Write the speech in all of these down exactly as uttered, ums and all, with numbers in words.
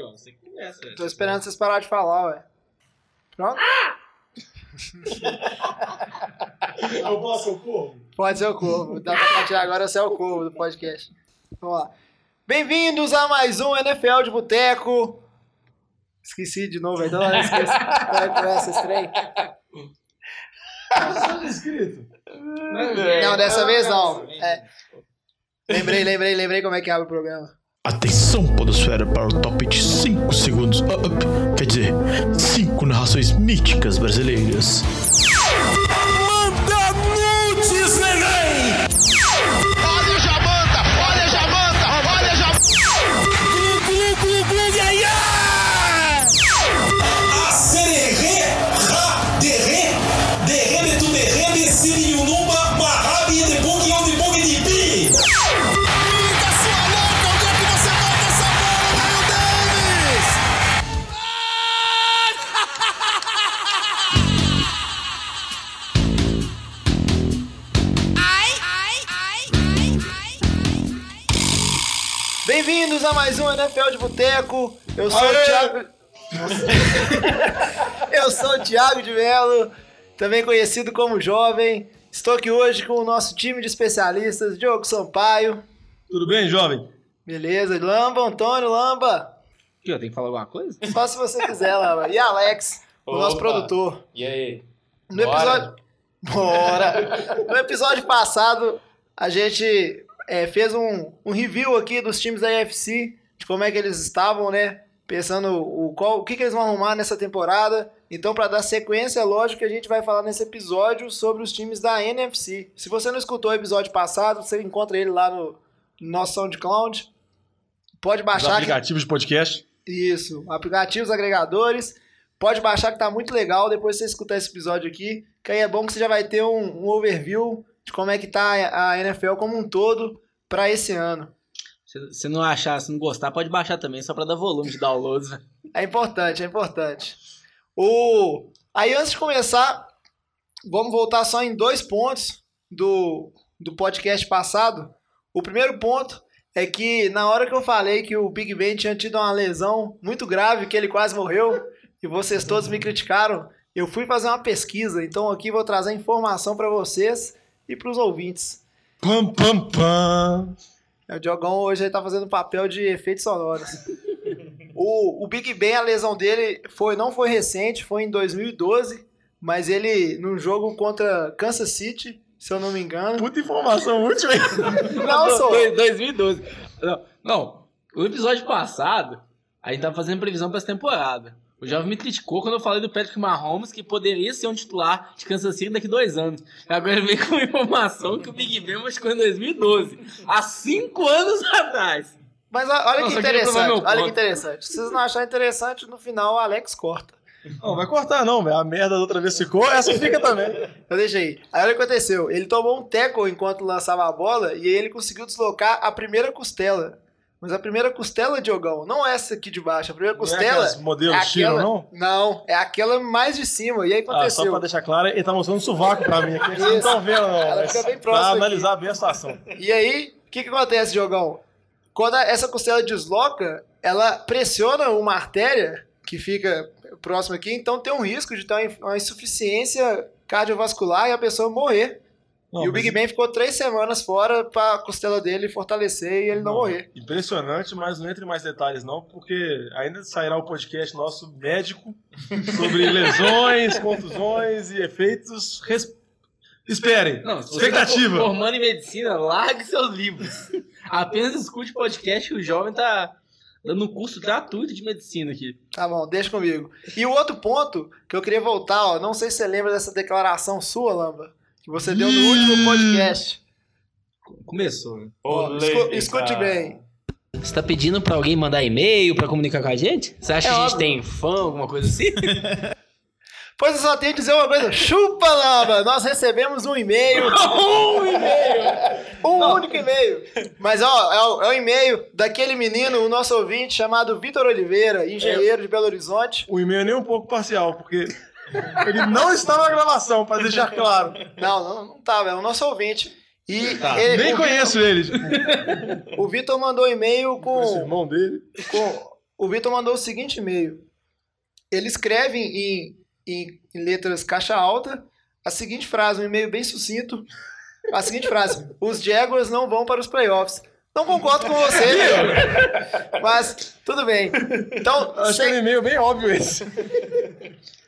Gabriel. Você que começa. Tô esperando vocês pararem de falar, ué. Pronto? Ah! Eu posso ser o corvo? Pode ser o corvo. Dá pra tirar agora, você é o corvo do podcast. Vamos lá. Bem-vindos a mais um N F L de Boteco. Esqueci de novo, então não esqueço. Vai começar esse trem. Não, inscrito. Não, dessa vez não. É. Lembrei, lembrei, lembrei como é que abre o programa. Atenção, podosfera, para o top de cinco segundos up, quer dizer, cinco narrações míticas brasileiras. Manda nudes, neném! Olha o Jamanta, olha o Jamanta, olha o Jamanta! Acererê, ra, derrê, derrê, tu derrê, descire, yunumba, barrabi, debugue, ondebugue, nibi! Bem-vindos a mais um N F L de Boteco. Eu sou Aê! o Thiago. Eu sou o Thiago de Melo, também conhecido como Jovem. Estou aqui hoje com o nosso time de especialistas, Diogo Sampaio. Tudo bem, Jovem? Beleza, Lamba, Antônio Lamba. Que eu tenho que falar alguma coisa? Só se você quiser, Lamba. E Alex, o Opa. nosso produtor. E aí? No episódio. Bora! No episódio passado, a gente. É, fez um, um review aqui dos times da A F C, de como é que eles estavam, né? Pensando o, qual, o que, que eles vão arrumar nessa temporada. Então, para dar sequência, é lógico que a gente vai falar nesse episódio sobre os times da N F C. Se você não escutou o episódio passado, você encontra ele lá no, no nosso SoundCloud. Pode baixar. Os aplicativos que... de podcast. Isso, aplicativos, agregadores. Pode baixar que tá muito legal depois você escutar esse episódio aqui. Que aí é bom que você já vai ter um, um overview de como é que tá a N F L como um todo para esse ano. Se, se não achar, se não gostar, pode baixar também, só para dar volume de downloads. É importante, é importante. O... Aí, antes de começar, vamos voltar só em dois pontos do, do podcast passado. O primeiro ponto é que, na hora que eu falei que o Big Ben tinha tido uma lesão muito grave, que ele quase morreu, e vocês todos me criticaram, eu fui fazer uma pesquisa. Então, aqui vou trazer informação para vocês e para os ouvintes. Pam, pam, pam. O Diogão hoje está fazendo papel de efeitos sonoros. o, o Big Ben, a lesão dele foi, não foi recente, foi em dois mil e doze, mas ele, num jogo contra Kansas City, se eu não me engano... Puta informação útil, hein? Não, só. dois mil e doze. Não, não, o episódio passado, a gente tava fazendo previsão para essa temporada. O Jovem me criticou quando eu falei do Patrick Mahomes, que poderia ser um titular de Kansas City daqui a dois anos. Agora ele vem com informação que o Big Ben machucou em dois mil e doze, há cinco anos atrás. Mas olha que interessante, olha que interessante. Se vocês não acharem interessante, no final o Alex corta. Não, vai cortar não, velho. A merda da outra vez ficou, essa fica também. Então deixa aí. Aí olha o que aconteceu. Ele tomou um tackle enquanto lançava a bola e ele conseguiu deslocar a primeira costela. Mas a primeira costela, Diogão, não é essa aqui de baixo. A primeira costela... Não é modelo é Chino, aquela... não? Não, é aquela mais de cima. E aí aconteceu... Ah, só pra deixar claro, ele tá mostrando um sovaco pra mim aqui. Vocês não estão vendo, não. Ela fica bem próxima pra aqui. Analisar bem a situação. E aí, o que que acontece, Diogão? Quando essa costela desloca, ela pressiona uma artéria que fica próxima aqui. Então tem um risco de ter uma insuficiência cardiovascular e a pessoa morrer. Não, e o Big Ben ficou três semanas fora para a costela dele fortalecer e ele não, não morrer. Impressionante, mas não entre em mais detalhes não, porque ainda sairá o podcast nosso médico sobre lesões, contusões e efeitos. Res... Esperem, não, expectativa. Tá formando em medicina, largue seus livros. Apenas escute o podcast que o Jovem tá dando um curso gratuito de medicina aqui. Tá bom, deixa comigo. E o outro ponto que eu queria voltar, ó, não sei se você lembra dessa declaração sua, Lamba, que você deu no último podcast. Começou, né? Escu- escute bem. Você tá pedindo pra alguém mandar e-mail pra comunicar com a gente? Você acha é que óbvio. A gente tem fã, alguma coisa assim? Pois eu só tenho que dizer uma coisa. Chupa, Lamba! Nós recebemos um e-mail. um e-mail! um Não. único e-mail. Mas, ó, é um e-mail daquele menino, o nosso ouvinte, chamado Vitor Oliveira, engenheiro é. de Belo Horizonte. O e-mail é nem um pouco parcial, porque... Ele não está na gravação, para deixar claro. Não, não, não tá, velho. É o nosso ouvinte. E tá, ele, nem conheço Victor, ele. O Vitor mandou um e-mail com... O irmão dele. Com O Vitor mandou o seguinte e-mail. Ele escreve em, em, em letras caixa alta a seguinte frase, um e-mail bem sucinto. A seguinte frase, os Jaguars não vão para os playoffs. Não concordo com você, Diego. Mas, tudo bem. Então, achei sem... um e-mail bem óbvio esse.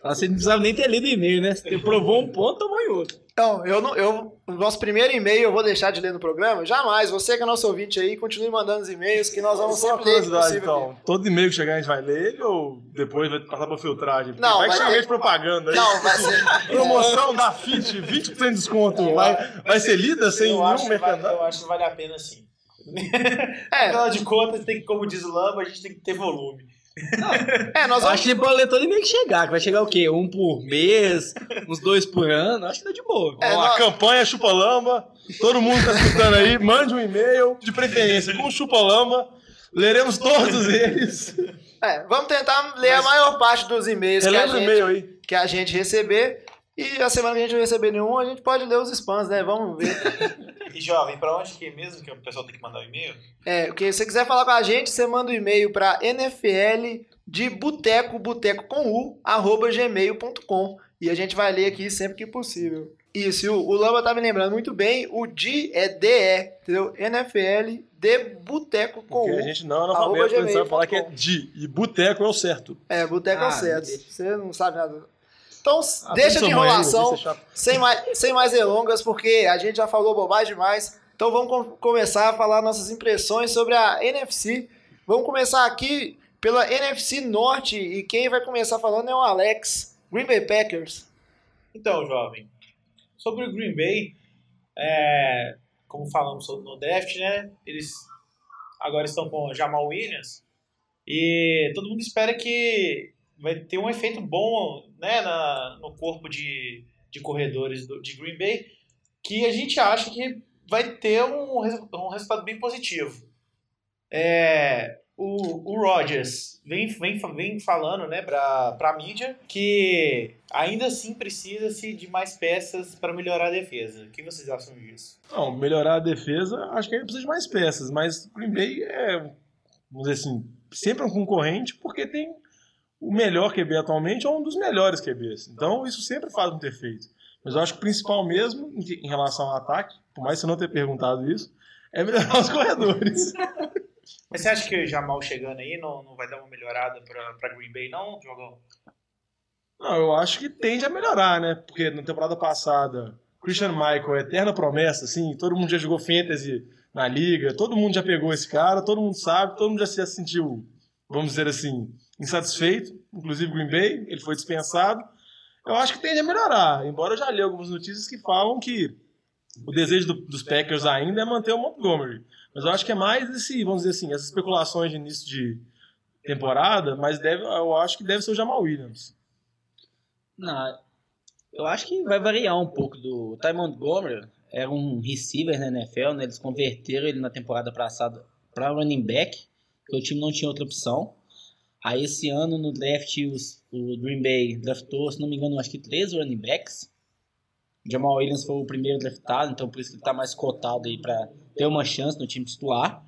Você não precisava nem ter lido o e-mail, né? Você provou um ponto, tomou em outro. Então, eu não, eu, o nosso primeiro e-mail eu vou deixar de ler no programa? Jamais. Você que é nosso ouvinte aí, continue mandando os e-mails que nós vamos sempre ler. Possível, então. Aqui. Todo e-mail que chegar a gente vai ler ele ou depois vai passar pra filtragem? Não, vai que chama de propaganda aí. Não, vai ser... Promoção da F I T, vinte por cento de desconto. Não, vai, vai, vai, vai ser lida sem nenhum mercado. Vale, eu acho que vale a pena sim. É. Afinal de contas, tem que, como diz o Lamba, a gente tem que ter volume. Não. É, nós vamos... Acho que pode ler todo e-mail que chegar, que vai chegar o quê? Um por mês, uns dois por ano, acho que tá de boa. É, ó, nós... A campanha Chupa Lamba, todo mundo tá escutando aí, mande um e-mail, de preferência com Chupa Lamba, leremos todos eles. É, vamos tentar ler Mas... a maior parte dos e-mails que a, gente, e-mail aí. que a gente receber, e a semana que a gente não receber nenhum, a gente pode ler os spams, né? Vamos ver. E jovem, pra onde que é mesmo que o pessoal tem que mandar o um e-mail? É, o que você quiser falar com a gente, você manda o um e-mail pra N F L de Boteco, Boteco com U, arroba gmail ponto com. E a gente vai ler aqui sempre que possível. Isso, e o, o Lamba tá me lembrando muito bem, o D é D E, entendeu? N F L de Boteco com Porque U. A gente não é analfabeto, a gente vai falar que é D, e Boteco é o certo. É, Boteco ah, é o certo. Você não sabe nada. Então, ah, deixa de enrolação, mãe, sem, mais, sem mais delongas, porque a gente já falou bobagem demais. Então, vamos com, começar a falar nossas impressões sobre a N F C. Vamos começar aqui pela N F C Norte, e quem vai começar falando é o Alex, Green Bay Packers. Então, jovem, sobre o Green Bay, é, como falamos no draft, né, eles agora estão com o Jamaal Williams, e todo mundo espera que vai ter um efeito bom, né, na, no corpo de, de corredores do, de Green Bay, que a gente acha que vai ter um, um resultado bem positivo. É, o, o Rodgers vem, vem, vem falando, né, para a mídia que ainda assim precisa-se de mais peças para melhorar a defesa. O que vocês acham disso? Não, melhorar a defesa, acho que ainda precisa de mais peças, mas Green Bay é, vamos dizer assim, sempre um concorrente porque tem o melhor Q B atualmente é um dos melhores Q Bs. Então, isso sempre faz um ter feito. Mas eu acho que o principal mesmo, em relação ao ataque, por mais que você não tenha perguntado isso, é melhorar os corredores. Mas você acha que o Jamaal chegando aí não, não vai dar uma melhorada para Green Bay, não, Diogão? Não, eu acho que tende a melhorar, né? Porque na temporada passada, Christian Michael, eterna promessa, assim, todo mundo já jogou fantasy na liga, todo mundo já pegou esse cara, todo mundo sabe, todo mundo já se sentiu, vamos dizer assim, insatisfeito, inclusive Green Bay, ele foi dispensado. Eu acho que tende a melhorar, embora eu já li algumas notícias que falam que o desejo do, dos Packers ainda é manter o Montgomery, mas eu acho que é mais esse, vamos dizer assim, essas especulações de início de temporada, mas deve, eu acho que deve ser o Jamaal Williams. Não, eu acho que vai variar um pouco do Ty Montgomery, era um receiver na N F L, né? Eles converteram ele na temporada passada para running back, porque o time não tinha outra opção. Aí esse ano no draft os, o Green Bay draftou, se não me engano, acho que três running backs. O Jamaal Williams foi o primeiro draftado, então por isso que ele está mais cotado aí para ter uma chance no time titular.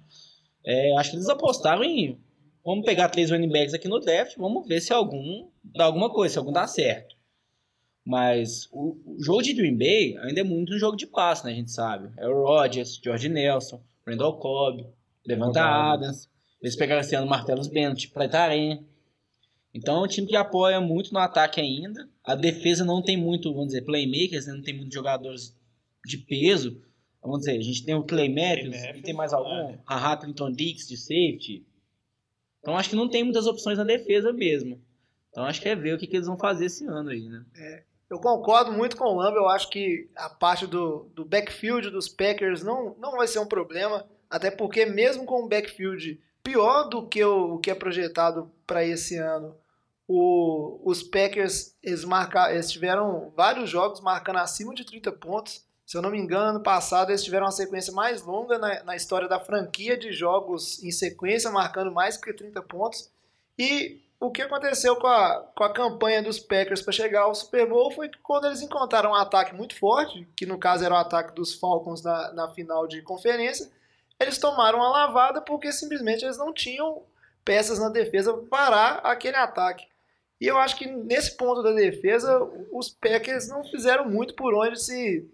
É, acho que eles apostaram em, vamos pegar três running backs aqui no draft, vamos ver se algum dá alguma coisa, se algum dá certo. Mas o, o jogo de Green Bay ainda é muito um jogo de passe, né, a gente sabe. É o Rodgers, Jordy Nelson, Randall Cobb, Davante Adams. Eles pegaram esse ano o Martellus Bennett para Itarém. Então é um time que apoia muito no ataque ainda. A defesa não tem muito, vamos dizer, playmakers, né? Não tem muitos jogadores de peso. Vamos dizer, a gente tem o Clay Matthews e tem mais algum. A Hathlinton Dix de safety. Então acho que não tem muitas opções na defesa mesmo. Então acho que é ver o que, que eles vão fazer esse ano aí, né? É, eu concordo muito com o Lamba. Eu acho que a parte do, do backfield dos Packers não, não vai ser um problema. Até porque mesmo com o backfield pior do que o, o que é projetado para esse ano, o, os Packers eles, marca, eles tiveram vários jogos marcando acima de trinta pontos. Se eu não me engano, ano passado eles tiveram uma sequência mais longa na, na história da franquia de jogos em sequência, marcando mais que trinta pontos. E o que aconteceu com a, com a campanha dos Packers para chegar ao Super Bowl foi que quando eles encontraram um ataque muito forte, que no caso era o ataque dos Falcons na, na final de conferência, eles tomaram uma lavada porque simplesmente eles não tinham peças na defesa para parar aquele ataque. E eu acho que nesse ponto da defesa, os Packers não fizeram muito por onde se,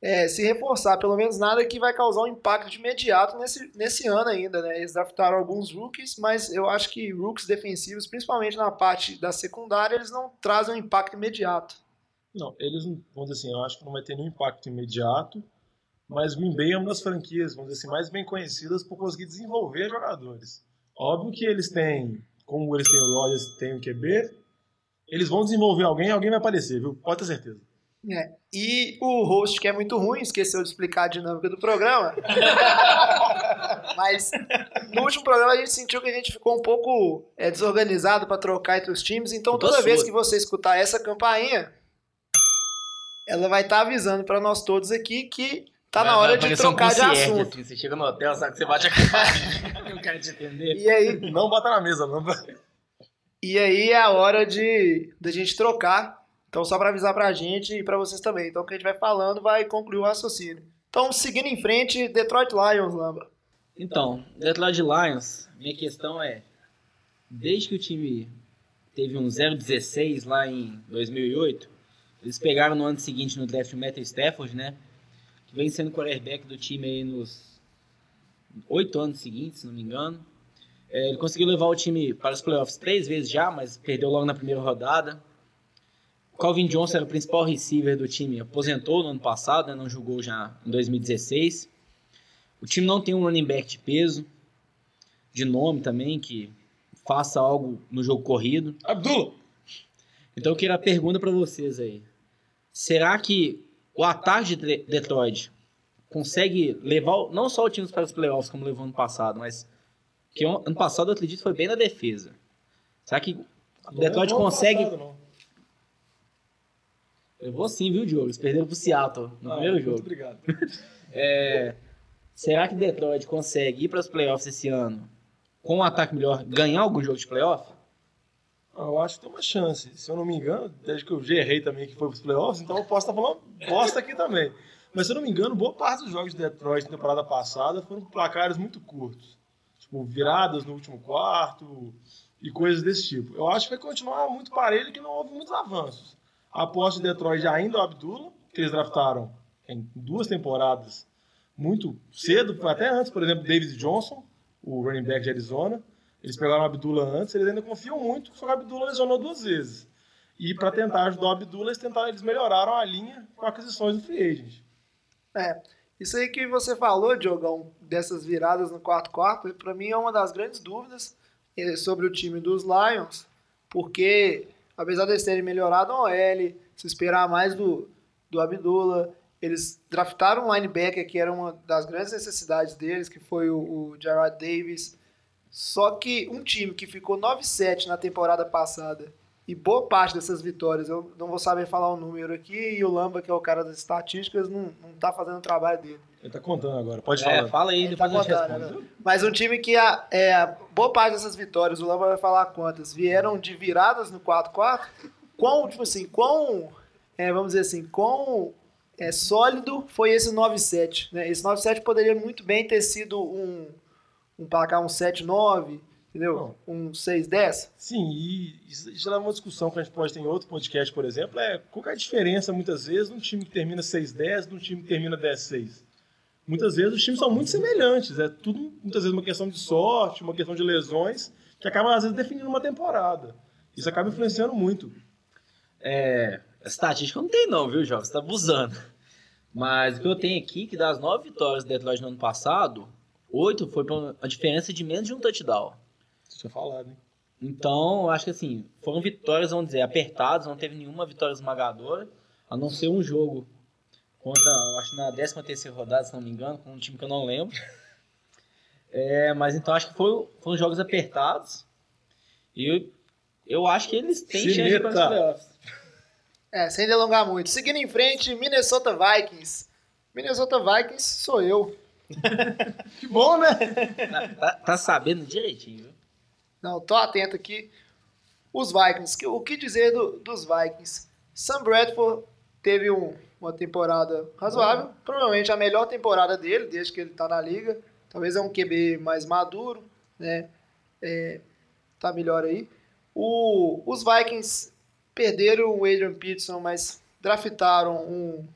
é, se reforçar. Pelo menos nada que vai causar um impacto de imediato nesse, nesse ano ainda, né? Eles draftaram alguns rookies, mas eu acho que rookies defensivos, principalmente na parte da secundária, eles não trazem um impacto imediato. Não, eles, vamos dizer assim, eu acho que não vai ter nenhum impacto imediato, mas Green Bay é uma das franquias, vamos dizer assim, mais bem conhecidas por conseguir desenvolver jogadores. Óbvio que eles têm, como eles têm o Rodgers, têm o Q B, eles vão desenvolver alguém, alguém vai aparecer, viu? Pode ter certeza. É. E o host, que é muito ruim, esqueceu de explicar a dinâmica do programa. Mas no último programa a gente sentiu que a gente ficou um pouco é, desorganizado para trocar entre os times, então toda vez que você escutar essa campainha, ela vai estar tá avisando para nós todos aqui que tá na hora de trocar de assunto. Assim, você chega no hotel, sabe que você bate a cara. Eu quero te entender. E aí, não bota na mesa, não. E aí é a hora de, de a gente trocar. Então, só para avisar para a gente e para vocês também. Então, o que a gente vai falando vai concluir o raciocínio. Então, seguindo em frente, Detroit Lions, Lamba. Então, Detroit Lions, minha questão é, desde que o time teve um zero dezesseis lá em dois mil e oito, eles pegaram no ano seguinte no draft o Matthew Stafford, né? Que vem sendo quarterback do time aí nos oito anos seguintes, se não me engano. É, ele conseguiu levar o time para os playoffs três vezes já, mas perdeu logo na primeira rodada. Calvin Johnson era o principal receiver do time, aposentou no ano passado, né? Não jogou já em dois mil e dezesseis. O time não tem um running back de peso, de nome também, que faça algo no jogo corrido. Abdullah! Então eu queria a pergunta para vocês aí. Será que o ataque de Detroit consegue levar não só o time para os playoffs como levou ano passado, mas que ano passado eu acredito foi bem na defesa. Será que o Detroit não, não consegue... Passado, não. Levou sim, viu, Diogo? Eles perderam para o Seattle no ah, primeiro jogo. Muito obrigado. é... Será que Detroit consegue ir para os playoffs esse ano com um ataque melhor, ganhar algum jogo de playoff? Eu acho que tem uma chance. Se eu não me engano, desde que eu errei também que foi pros playoffs, então eu posso estar falando bosta aqui também. Mas se eu não me engano, boa parte dos jogos de Detroit na temporada passada foram placares muito curtos. Tipo, viradas no último quarto e coisas desse tipo. Eu acho que vai continuar muito parelho, que não houve muitos avanços. A aposta de Detroit ainda é o Abdullah, que eles draftaram em duas temporadas muito cedo, até antes, por exemplo, David Johnson, o running back de Arizona. Eles pegaram o Abdullah antes, eles ainda confiam muito, só que o Abdullah lesionou duas vezes. E para tentar ajudar o Abdullah, eles, tentaram, eles melhoraram a linha com aquisições do free agent. É, isso aí que você falou, Diogão, dessas viradas no quarto-quarto, para mim é uma das grandes dúvidas sobre o time dos Lions, porque apesar de eles terem melhorado a O L, se esperar mais do, do Abdullah, eles draftaram um linebacker que era uma das grandes necessidades deles, que foi o, o Jarrad Davis. Só que um time que ficou nove a sete na temporada passada e boa parte dessas vitórias, eu não vou saber falar o número aqui, e o Lamba, que é o cara das estatísticas, não, não tá fazendo o trabalho dele. Ele tá contando agora, pode é, falar. Fala aí, ele depois tá contando. Mas um time que a, é, a boa parte dessas vitórias, o Lamba vai falar quantas, vieram de viradas no quatro a quatro, quão, tipo assim, quão, é, vamos dizer assim, quão é, sólido foi esse nove a sete, né? Esse nove a sete poderia muito bem ter sido um... um placar um sete a nove, entendeu? Não. Um seis a dez. Sim, e isso é uma discussão que a gente pode ter em outro podcast, por exemplo, é qual é a diferença, muitas vezes, de um time que termina seis a dez, de um time que termina dez a seis. Muitas vezes os times são muito semelhantes, é tudo, muitas vezes, uma questão de sorte, uma questão de lesões, que acaba, às vezes, definindo uma temporada. Isso acaba influenciando muito. É, estatística não tem não, viu, João? Você tá abusando. Mas o que eu tenho aqui, que das nove vitórias do Detroit no ano passado... oito foi a diferença de menos de um touchdown. Deixa eu falar, né? Então, acho que assim, foram vitórias, vamos dizer, apertadas, não teve nenhuma vitória esmagadora, a não ser um jogo contra, acho que na décima terceira rodada, se não me engano, com um time que eu não lembro. É, mas então, acho que foi, foram jogos apertados e eu, eu acho que eles têm chance de ir para os playoffs. É, sem delongar muito. Seguindo em frente, Minnesota Vikings. Minnesota Vikings sou eu. Que bom, né? Tá, tá sabendo direitinho, viu? Não, tô atento aqui. Os Vikings, o que dizer do, dos Vikings? Sam Bradford teve um, uma temporada razoável, ah. provavelmente a melhor temporada dele, desde que ele tá na liga. Talvez é um Q B mais maduro, né? é, tá melhor aí. O, os Vikings perderam o Adrian Peterson, mas draftaram um,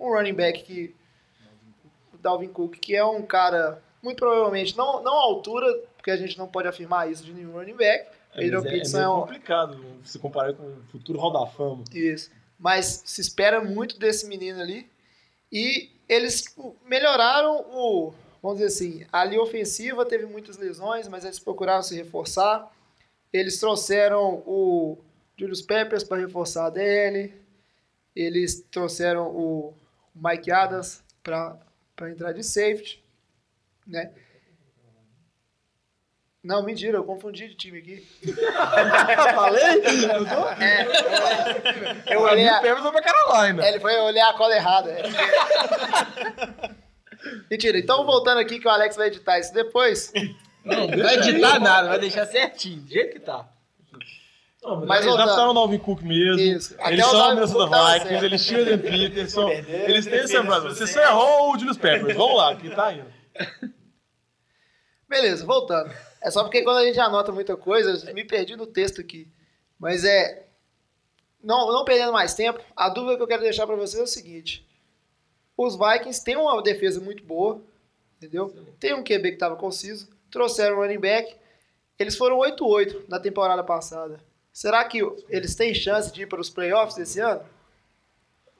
um running back, que, o Dalvin Cook, que é um cara, muito provavelmente, não, não à altura, porque a gente não pode afirmar isso de nenhum running back. É, Adrian Peterson é, é, é um... complicado se comparar com o futuro Hall da Fama. Isso, mas se espera muito desse menino ali. E eles melhoraram o, vamos dizer assim, a linha ofensiva teve muitas lesões, mas eles procuraram se reforçar. Eles trouxeram o Julius Peppers para reforçar a D L. Eles trouxeram o Mike Adams para entrar de safety, né? Não, mentira, eu confundi de time aqui. Falei? Eu tô... é, eu olhei a... Peppers foi pra Carolina. É, ele foi olhar a cola errada. É. Mentira, então voltando aqui que o Alex vai editar isso depois. Não, não vai editar aí, nada, vai deixar certinho, do jeito que tá. Não, mas eles draftaram o Dalvin Cook mesmo. Isso. Eles são a Minnesota Vikings, certo. Eles tinham o Adrian Peterson, eles têm o Sam Bradford. Você só errou o Julius Peppers. Vamos lá, que tá indo. Beleza, voltando. É só porque quando a gente anota muita coisa, eu me perdi no texto aqui. Mas é... Não, não perdendo mais tempo, a dúvida que eu quero deixar para vocês é o seguinte. Os Vikings têm uma defesa muito boa, entendeu? Tem um Q B que estava conciso. Trouxeram o running back. Eles foram oito a oito na temporada passada. Será que eles têm chance de ir para os playoffs esse ano?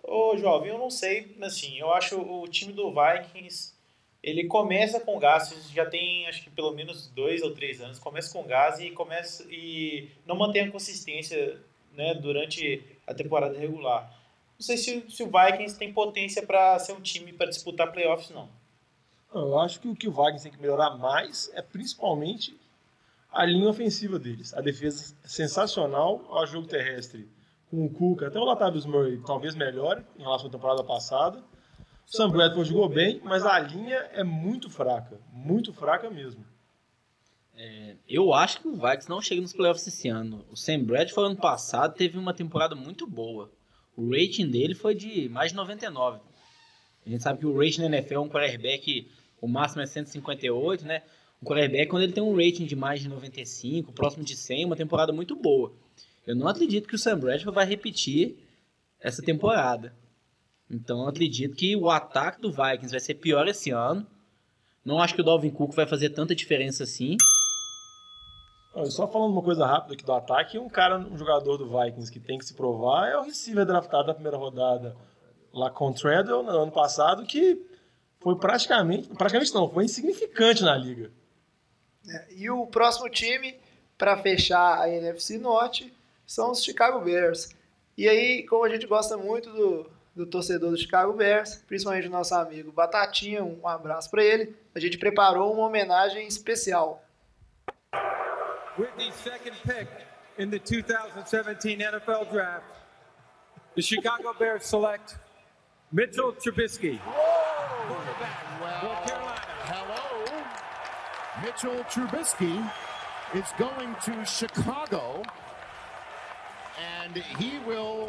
Ô, jovem, eu não sei. Assim, eu acho o time do Vikings... Ele começa com gás, já tem acho que pelo menos dois ou três anos, começa com gás e, começa, e não mantém a consistência, né, durante a temporada regular. Não sei se, se o Vikings tem potência para ser um time para disputar playoffs, não. Eu acho que o que o Vikings tem que melhorar mais é principalmente a linha ofensiva deles. A defesa sensacional ao jogo terrestre com o Cook, até o Latavius Murray talvez melhore em relação à temporada passada. O Sam Bradford jogou bem, mas a linha é muito fraca. Muito fraca mesmo. É, eu acho que o Vikings não chega nos playoffs esse ano. O Sam Bradford, ano passado, teve uma temporada muito boa. O rating dele foi de mais de noventa e nove. A gente sabe que o rating na N F L é um quarterback, o máximo é cento e cinquenta e oito, né? O quarterback, quando ele tem um rating de mais de noventa e cinco, próximo de cem, uma temporada muito boa. Eu não acredito que o Sam Bradford vai repetir essa temporada. Então, eu acredito que o ataque do Vikings vai ser pior esse ano. Não acho que o Dalvin Cook vai fazer tanta diferença assim. Só falando uma coisa rápida aqui do ataque, um cara, um jogador do Vikings que tem que se provar é o receiver draftado na primeira rodada lá com o Treadwell no ano passado, que foi praticamente, praticamente não, foi insignificante na liga. É, e o próximo time para fechar a N F C Norte são os Chicago Bears. E aí, como a gente gosta muito do... do torcedor do Chicago Bears, principalmente o nosso amigo Batatinha, um abraço para ele. A gente preparou uma homenagem especial. With the second pick in the twenty seventeen N F L Draft, the Chicago Bears select Mitchell Trubisky. Whoa! Well, hello. Mitchell Trubisky is going to Chicago. And he will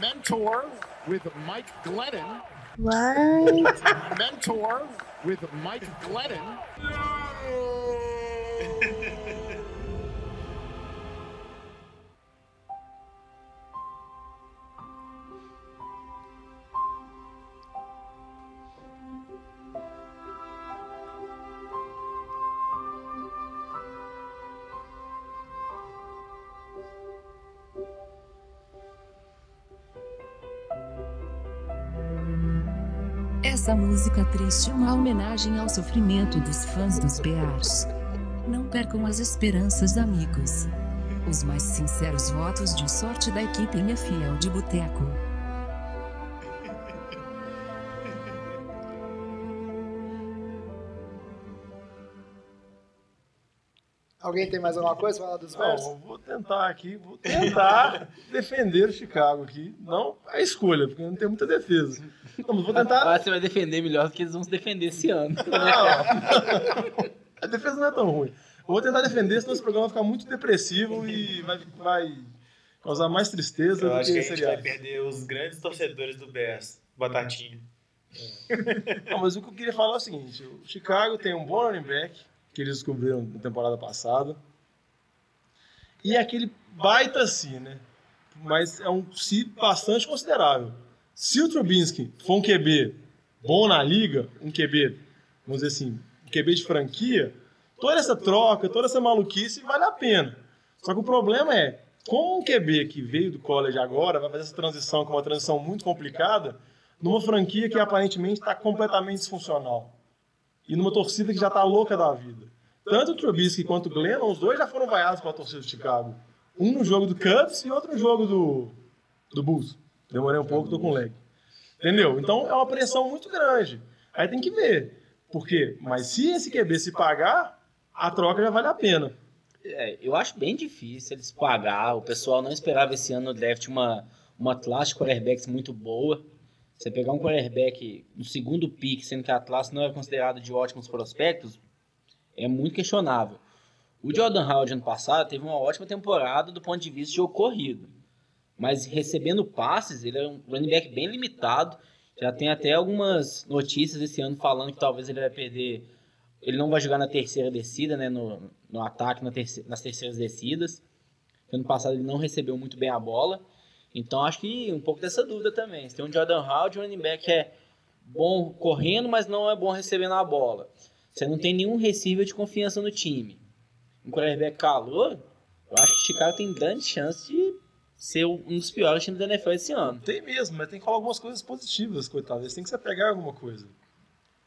mentor with Mike Glennon. What? Mentor with Mike Glennon. Essa música triste é uma homenagem ao sofrimento dos fãs dos Bears. Não percam as esperanças, amigos. Os mais sinceros votos de sorte da equipe N F L de Boteco. Alguém tem mais alguma coisa para falar dos Bears? Não, vou tentar aqui, vou tentar defender o Chicago aqui. Não a escolha, porque não tem muita defesa. Não, mas vou tentar... Ah, você vai defender melhor do que eles vão se defender esse ano. Não, a defesa não é tão ruim. Eu vou tentar defender, senão esse programa vai ficar muito depressivo e vai, vai causar mais tristeza Eu do acho que, que a gente seriado. Vai perder os grandes torcedores do Bears, Batatinha. É. Não, mas o que eu queria falar é o seguinte, o Chicago tem um bom running back, que eles descobriram na temporada passada. E é aquele baita si, né? Mas é um si bastante considerável. Se o Trubisky for um Q B bom na liga, um Q B, vamos dizer assim, um Q B de franquia, toda essa troca, toda essa maluquice vale a pena. Só que o problema é, como um Q B que veio do college agora vai fazer essa transição, que é uma transição muito complicada, numa franquia que aparentemente está completamente disfuncional. E numa torcida que já está louca da vida. Tanto o Trubisky quanto o Glennon, os dois já foram vaiados pela torcida de Chicago. Um no jogo do Cubs e outro no jogo do, do Bulls. Demorei um pouco, estou com lag. Entendeu? Então é uma pressão muito grande. Aí tem que ver. Por quê? Mas se esse Q B se pagar, a troca já vale a pena. É, eu acho bem difícil eles pagar. O pessoal não esperava esse ano no draft uma, uma classe de quarterbacks muito boa. Você pegar um quarterback no segundo pick, sendo que a classe não é considerada de ótimos prospectos, é muito questionável. O Jordan Howard ano passado teve uma ótima temporada do ponto de vista de jogo corrido, mas recebendo passes, ele é um running back bem limitado. Já tem até algumas notícias esse ano falando que talvez ele vai perder, ele não vai jogar na terceira descida, né, no, no ataque na terceira, nas terceiras descidas. Ano passado ele não recebeu muito bem a bola, então acho que um pouco dessa dúvida também. Você tem um Jordan Howard, um running back que é bom correndo, mas não é bom recebendo a bola. Você não tem nenhum receiver de confiança no time. Um quarterback calor, eu acho que o Chicago tem grande chance de ser um dos piores times da N F L esse ano. Tem mesmo, mas tem que falar algumas coisas positivas, coitado. Eles têm que se apegar alguma coisa.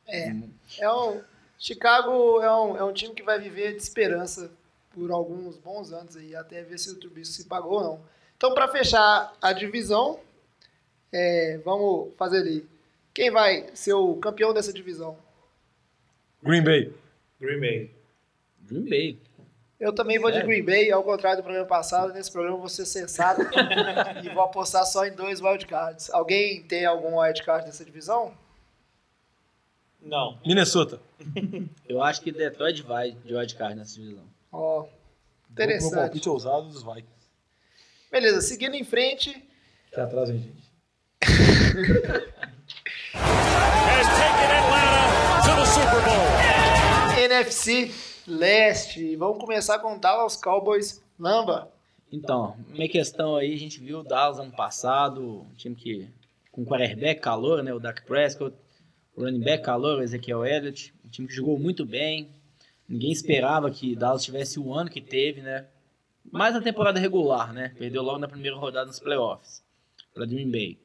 É, é um, Chicago é um, é um time que vai viver de esperança por alguns bons anos, aí, até ver se o Trubisky se pagou ou não. Então, para fechar a divisão, é, vamos fazer ali. Quem vai ser o campeão dessa divisão? Green Bay. Green Bay. Green Bay. Eu também vou é. de Green Bay, ao contrário do programa passado. Nesse programa eu vou ser sensato e vou apostar só em dois wildcards. Alguém tem algum wildcard nessa divisão? Não. Minnesota. Eu acho que Detroit vai de wildcard nessa divisão. Ó, oh, interessante. Um palpite ousado dos Vikings. Beleza, seguindo em frente... Que atrasem, gente. N F C Leste, vamos começar com o Dallas Cowboys. Lamba. Então, minha questão aí, a gente viu o Dallas ano passado, um time que com quarterback calor, né, o Dak Prescott, o running back calor, o Ezekiel Elliott, um time que jogou muito bem, ninguém esperava que Dallas tivesse o ano que teve, né, mas na temporada regular, né, perdeu logo na primeira rodada nos playoffs, para Green Bay,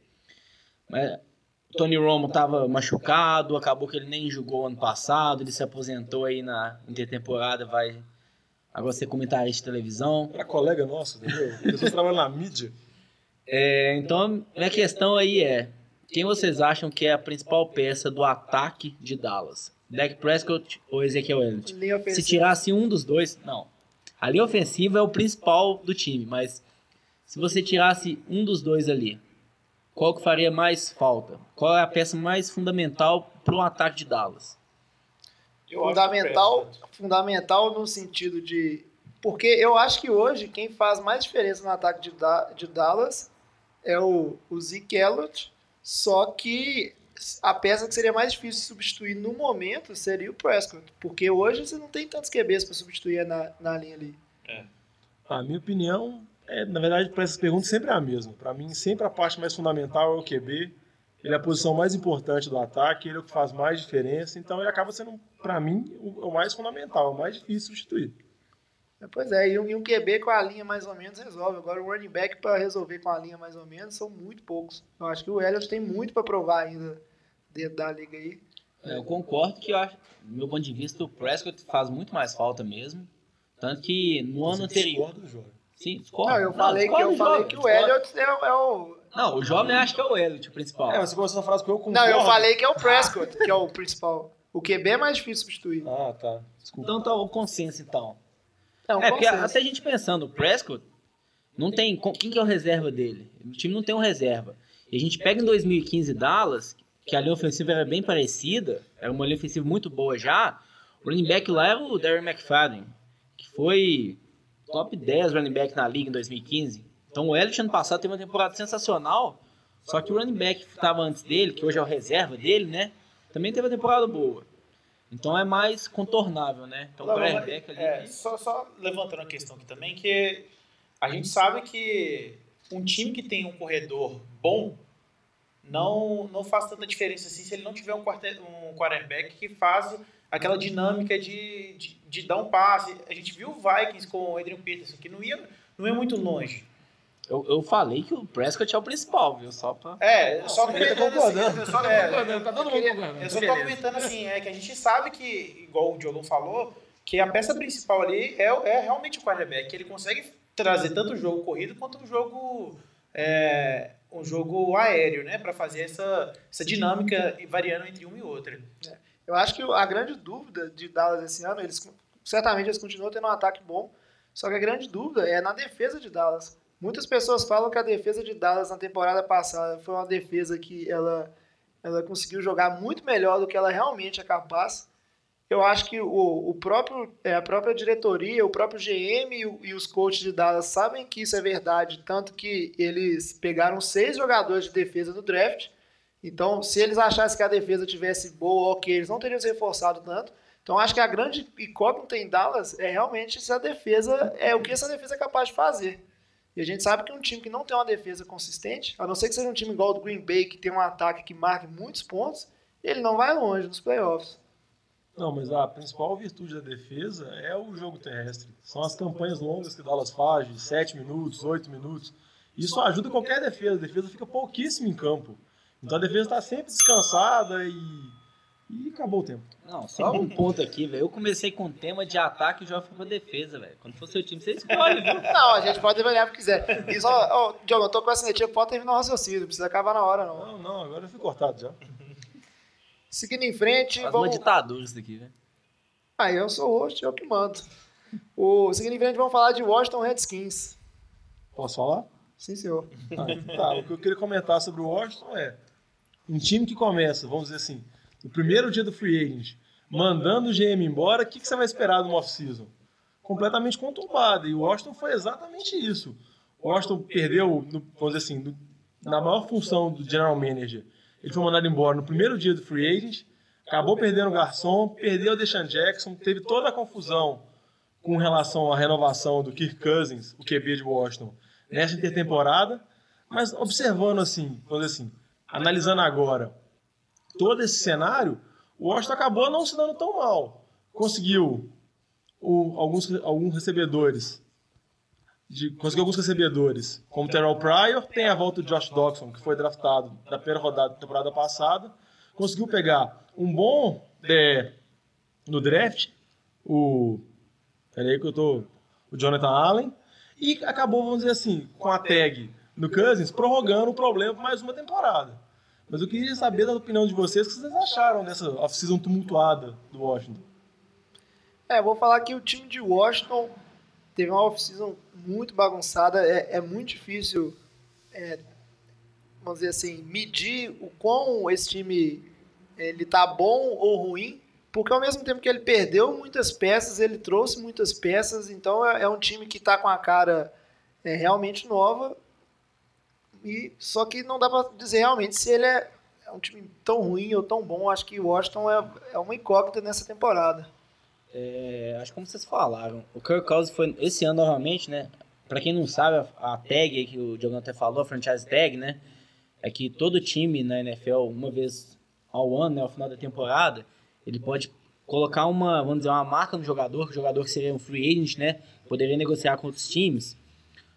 mas... Tony Romo estava machucado, acabou que ele nem jogou ano passado, ele se aposentou aí na intertemporada, vai agora ser comentarista de televisão. Para colega nosso, entendeu? Pessoas trabalham na mídia. É, então, minha questão aí é, quem vocês acham que é a principal peça do ataque de Dallas? Dak Prescott ou Ezekiel Elliott? Se tirasse um dos dois, não. A linha ofensiva é o principal do time, mas se você tirasse um dos dois ali, qual que faria mais falta? Qual é a peça mais fundamental para o ataque de Dallas? Eu fundamental, fundamental no sentido de... Porque eu acho que hoje quem faz mais diferença no ataque de, de Dallas é o, o Zeke Elliott, só que a peça que seria mais difícil de substituir no momento seria o Prescott, porque hoje você não tem tantos Q Bs para substituir na, na linha ali. É. A minha opinião... É, na verdade, para essas perguntas sempre é a mesma. Para mim, sempre a parte mais fundamental é o Q B. Ele é a posição mais importante do ataque, ele é o que faz mais diferença. Então, ele acaba sendo, para mim, o mais fundamental, o mais difícil de substituir. Pois é, e um Q B com a linha mais ou menos resolve. Agora, o running back para resolver com a linha mais ou menos são muito poucos. Eu acho que o Elliott tem muito para provar ainda dentro da liga aí. É, eu concordo que, eu acho, do meu ponto de vista, o Prescott faz muito mais falta mesmo. Tanto que no ano anterior... Sim, discordo. Não, eu falei, não, que, eu falei que o Elliott é, é o... Não, o jovem acha que é o Elliott o principal. É, você começou a frase que eu concordo. Não, eu falei que é o Prescott que é o principal. O Q B é mais difícil substituir. Ah, tá. Desculpa. Então tá o consenso, então. É, um é porque até a gente pensando, o Prescott não tem... Quem que é o reserva dele? O time não tem um reserva. E a gente pega em dois mil e quinze Dallas, que a linha ofensiva era bem parecida, era uma linha ofensiva muito boa já, o running back lá era o Darren McFadden, que foi... top dez running back na liga em dois mil e quinze. Então o Elliott ano passado teve uma temporada sensacional, só que o running back que estava antes dele, que hoje é o reserva dele, né, também teve uma temporada boa. Então é mais contornável, né? Então o running back ali... É, só, só levantando a questão aqui também, que A gente sabe que um time que tem um corredor bom não, não faz tanta diferença assim se ele não tiver um, quarter, um quarterback que faz aquela dinâmica de, de, de dar um passe. A gente viu o Vikings com o Adrian Peterson, que não ia, não ia muito longe. Eu, eu falei que o Prescott é o principal, viu? Só pra... É, eu só comentando assim. Eu só tô comentando assim, é que a gente sabe que, igual o Diogo falou, que a peça principal ali é, é realmente o quarterback. Ele consegue trazer tanto o jogo corrido quanto o jogo... É, um jogo aéreo, né? Para fazer essa, essa dinâmica variando entre uma e outra. É. Eu acho que a grande dúvida de Dallas esse ano, eles certamente eles continuam tendo um ataque bom, só que a grande dúvida é na defesa de Dallas. Muitas pessoas falam que a defesa de Dallas na temporada passada foi uma defesa que ela, ela conseguiu jogar muito melhor do que ela realmente é capaz. Eu acho que o, o próprio, a própria diretoria, o próprio G M e, e os coaches de Dallas sabem que isso é verdade, tanto que eles pegaram seis jogadores de defesa do draft. Então, se eles achassem que a defesa tivesse boa, ok, eles não teriam se reforçado tanto. Então, acho que a grande incógnita em Dallas é realmente se a defesa é o que essa defesa é capaz de fazer. E a gente sabe que um time que não tem uma defesa consistente, a não ser que seja um time igual do Green Bay, que tem um ataque que marque muitos pontos, ele não vai longe nos playoffs. Não, mas a principal virtude da defesa é o jogo terrestre. São as campanhas longas que Dallas faz, de sete minutos, oito minutos. Isso ajuda qualquer defesa. A defesa fica pouquíssimo em campo. Então a defesa está sempre descansada e... e acabou o tempo. Não, só um ponto aqui, velho. Eu comecei com o tema de ataque e o João foi pra defesa, velho. Quando for seu time, você escolhe, viu? Não, a gente pode avaliar o que quiser. E só, oh, Diogo, eu tô com essa netinha, pode terminar o raciocínio, não precisa acabar na hora, não. Não, não, agora eu fui cortado já. Seguindo em frente, Faz vamos... uma ditadura isso daqui, velho. Ah, eu sou o host, eu que mando. O... Seguindo em frente, vamos falar de Washington Redskins. Posso falar? Sim, senhor. Ah, tá, o que eu queria comentar sobre o Washington é um time que começa, vamos dizer assim, no primeiro dia do free agent, mandando o G M embora, o que, que você vai esperar de uma off-season? Completamente conturbada. E o Washington foi exatamente isso. O Washington perdeu, no, vamos dizer assim, no, na maior função do general manager. Ele foi mandado embora no primeiro dia do free agent, acabou perdendo o Garçon, perdeu o DeSean Jackson, teve toda a confusão com relação à renovação do Kirk Cousins, o Q B de Washington, nessa intertemporada. Mas observando assim, vamos dizer assim, analisando agora, todo esse cenário, o Washington acabou não se dando tão mal. Conseguiu o, alguns, alguns recebedores, de, conseguiu alguns recebedores, como Terrell Pryor, tem a volta de Josh Doxon, que foi draftado da primeira rodada da temporada passada, conseguiu pegar um bom de, no draft, o, peraí que eu tô, o Jonathan Allen, e acabou, vamos dizer assim, com a tag no Cousins, prorrogando o problema por mais uma temporada. Mas eu queria saber da opinião de vocês, o que vocês acharam dessa off-season tumultuada do Washington? É, vou falar que o time de Washington teve uma off-season muito bagunçada. É, é muito difícil, é, vamos dizer assim, medir o quão esse time ele tá bom ou ruim, porque ao mesmo tempo que ele perdeu muitas peças, ele trouxe muitas peças. Então é, é um time que está com a cara é, realmente nova. E, só que não dá para dizer realmente se ele é, é um time tão ruim ou tão bom. Acho que o Washington é, é uma incógnita nessa temporada. É, acho que como vocês falaram, o Kirk Cousins foi esse ano novamente, né? Para quem não sabe, a, a tag que o Diogo até falou, a franchise tag, né? É que todo time na N F L, uma vez ao ano, né, ao final da temporada, ele pode colocar uma, vamos dizer, uma marca no jogador, o jogador que seria um free agent, né? Poderia negociar com outros times.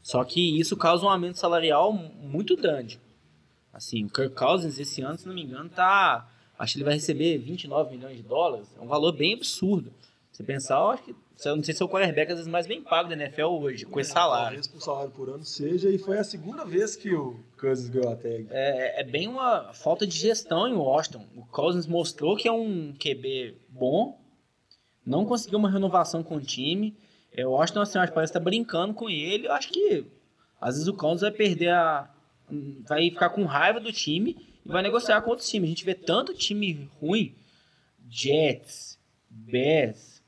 Só que isso causa um aumento salarial muito grande. Assim, o Kirk Cousins esse ano, se não me engano, tá, acho que ele vai receber vinte e nove milhões de dólares. É um valor bem absurdo. Você pensar, acho que, eu não sei se é o quarterback às vezes mais bem pago da N F L hoje, com esse salário. Talvez por salário por ano seja, e foi a segunda vez que o Cousins ganhou a tag. É, é bem uma falta de gestão em Washington. O Cousins mostrou que é um Q B bom, não conseguiu uma renovação com o time. Eu acho que o Washington parece estar brincando com ele. Eu acho que às vezes o Cousins vai perder a... vai ficar com raiva do time e vai negociar com outros times. A gente vê tanto time ruim, Jets, Bears,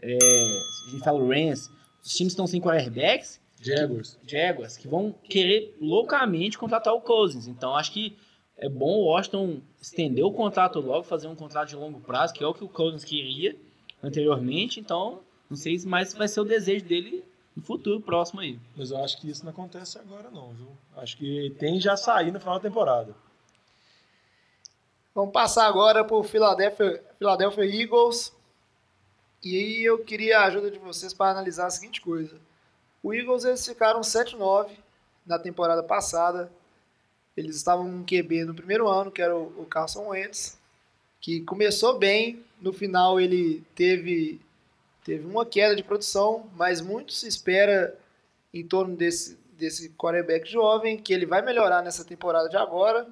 é... a gente fala Rams, os times estão sem quarterbacks, Jaguars, Jaguars, que vão querer loucamente contratar o Cousins. Então acho que é bom o Washington estender o contrato logo, fazer um contrato de longo prazo, que é o que o Cousins queria anteriormente. Então não sei mais se vai ser o desejo dele no futuro próximo aí. Mas eu acho que isso não acontece agora não, viu? Acho que tem já sair no final da temporada. Vamos passar agora para o Philadelphia, Philadelphia Eagles. E eu queria a ajuda de vocês para analisar a seguinte coisa. O Eagles, eles ficaram sete a nove na temporada passada. Eles estavam com um Q B no primeiro ano, que era o Carson Wentz, que começou bem. No final ele teve, teve uma queda de produção, mas muito se espera em torno desse, desse quarterback jovem, que ele vai melhorar nessa temporada de agora.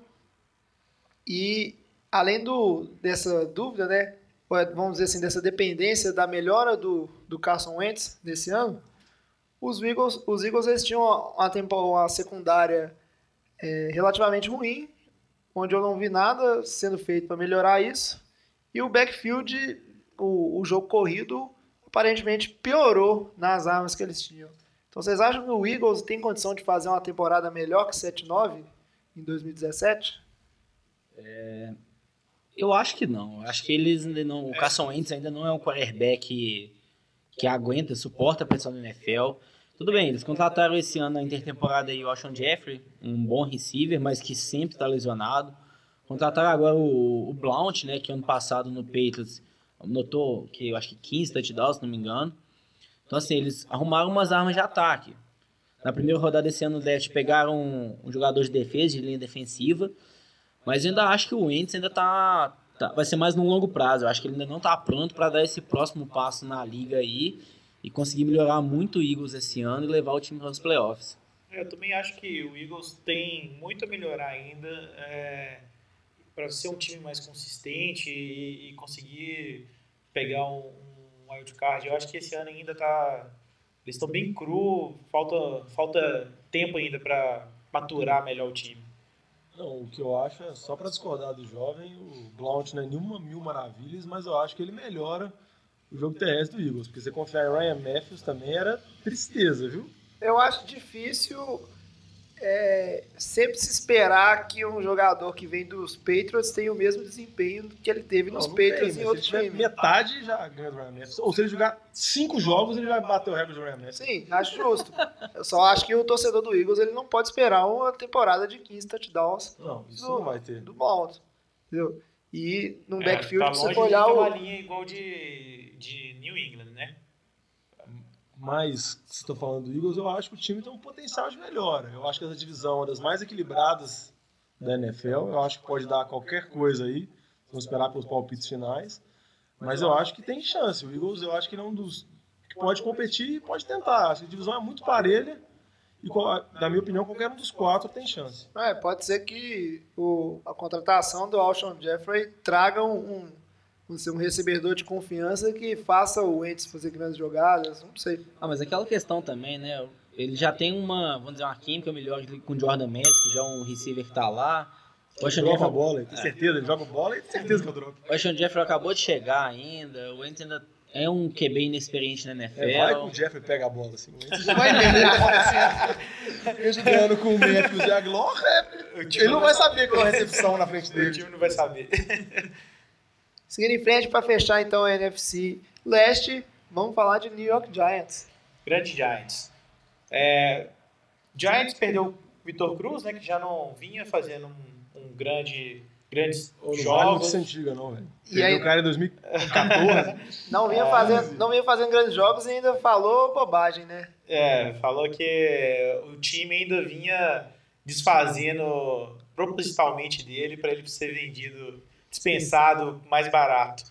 E além do, dessa dúvida, né, vamos dizer assim, dessa dependência da melhora do, do Carson Wentz nesse ano, os Eagles, os Eagles eles tinham uma, uma secundária é, relativamente ruim, onde eu não vi nada sendo feito para melhorar isso. E o backfield, o, o jogo corrido, aparentemente piorou nas armas que eles tinham. Então vocês acham que o Eagles tem condição de fazer uma temporada melhor que sete a nove em dois mil e dezessete? É... Eu acho que não. Acho que eles ainda não. O Carson Wentz ainda não é um quarterback que, que aguenta, suporta a pressão do N F L. Tudo bem, eles contrataram esse ano na intertemporada aí o Alshon Jeffery, um bom receiver, mas que sempre está lesionado. Contrataram agora o, o Blount, né, que ano passado no Patriots notou que eu acho que quinze touchdowns, se não me engano. Então, assim, eles arrumaram umas armas de ataque. Na primeira rodada desse ano, o Draft pegaram um, um jogador de defesa, de linha defensiva. Mas eu ainda acho que o Wentz ainda tá, tá, vai ser mais no longo prazo. Eu acho que ele ainda não está pronto para dar esse próximo passo na liga aí e conseguir melhorar muito o Eagles esse ano e levar o time para os playoffs. Eu também acho que o Eagles tem muito a melhorar ainda é, para ser um time mais consistente e, e conseguir pegar um, um wildcard. Eu acho que esse ano ainda tá, eles estão bem cru, falta, falta tempo ainda para maturar melhor o time. Não, o que eu acho é, só para discordar do jovem, o Blount não é nenhuma mil maravilhas, mas eu acho que ele melhora o jogo terrestre do Eagles, porque você confiar em Ryan Matthews também era tristeza, viu? Eu acho difícil é, sempre se esperar que um jogador que vem dos Patriots tenha o mesmo desempenho que ele teve não, nos não Patriots tem, em outro time. Metade já ganha do Ryan Matthews, ou se ele jogar cinco jogos ele vai bater o recorde do Ryan Matthews. Sim, acho justo. Eu só acho que o torcedor do Eagles ele não pode esperar uma temporada de quinze touchdowns não, do, isso não vai ter. Do Blount, entendeu? E num é, backfield tá você pode olhar o... uma linha igual de, de New England, né? Mas, se estou falando do Eagles, eu acho que o time tem um potencial de melhora. Eu acho que essa divisão é uma das mais equilibradas da N F L. Eu acho que pode dar qualquer coisa aí. Vamos esperar pelos palpites finais. Mas eu acho que tem chance. O Eagles, eu acho que ele é um dos que pode competir e pode tentar. Acho que a divisão é muito parelha. E, na minha opinião, qualquer um dos quatro tem chance. É, pode ser que o, a contratação do Alshon Jeffery traga um, um, um recebedor de confiança que faça o Wentz fazer grandes jogadas, não sei. Ah, mas aquela questão também, né? Ele já tem uma, vamos dizer, uma química melhor com o Jordan Mace, que já é um receiver que tá lá. O ele joga a bola, tem certeza, é. Ele joga a bola e tem certeza que eu dropo. O Alshon Jeffery acabou de chegar ainda, o Wentz ainda... É um Q B inexperiente na N F L. É, vai que o Jeffrey pega a bola, assim. Vai perder a bola, assim. Eu jogando com o Matthews e a Glor, ele não vai saber qual é a recepção na frente dele. O time não vai saber. Seguindo em frente, para fechar, então, a N F C Leste, vamos falar de New York Giants. Grande Giants. É, Giants perdeu o Vitor Cruz, né, que já não vinha fazendo um, um grande... Grandes jogos. Não se antiga, não, velho. E aí, o cara em dois mil e quatorze. não, vinha fazendo, não vinha fazendo grandes jogos e ainda falou bobagem, né? É, falou que o time ainda vinha desfazendo propositalmente dele para ele ser vendido, dispensado mais barato.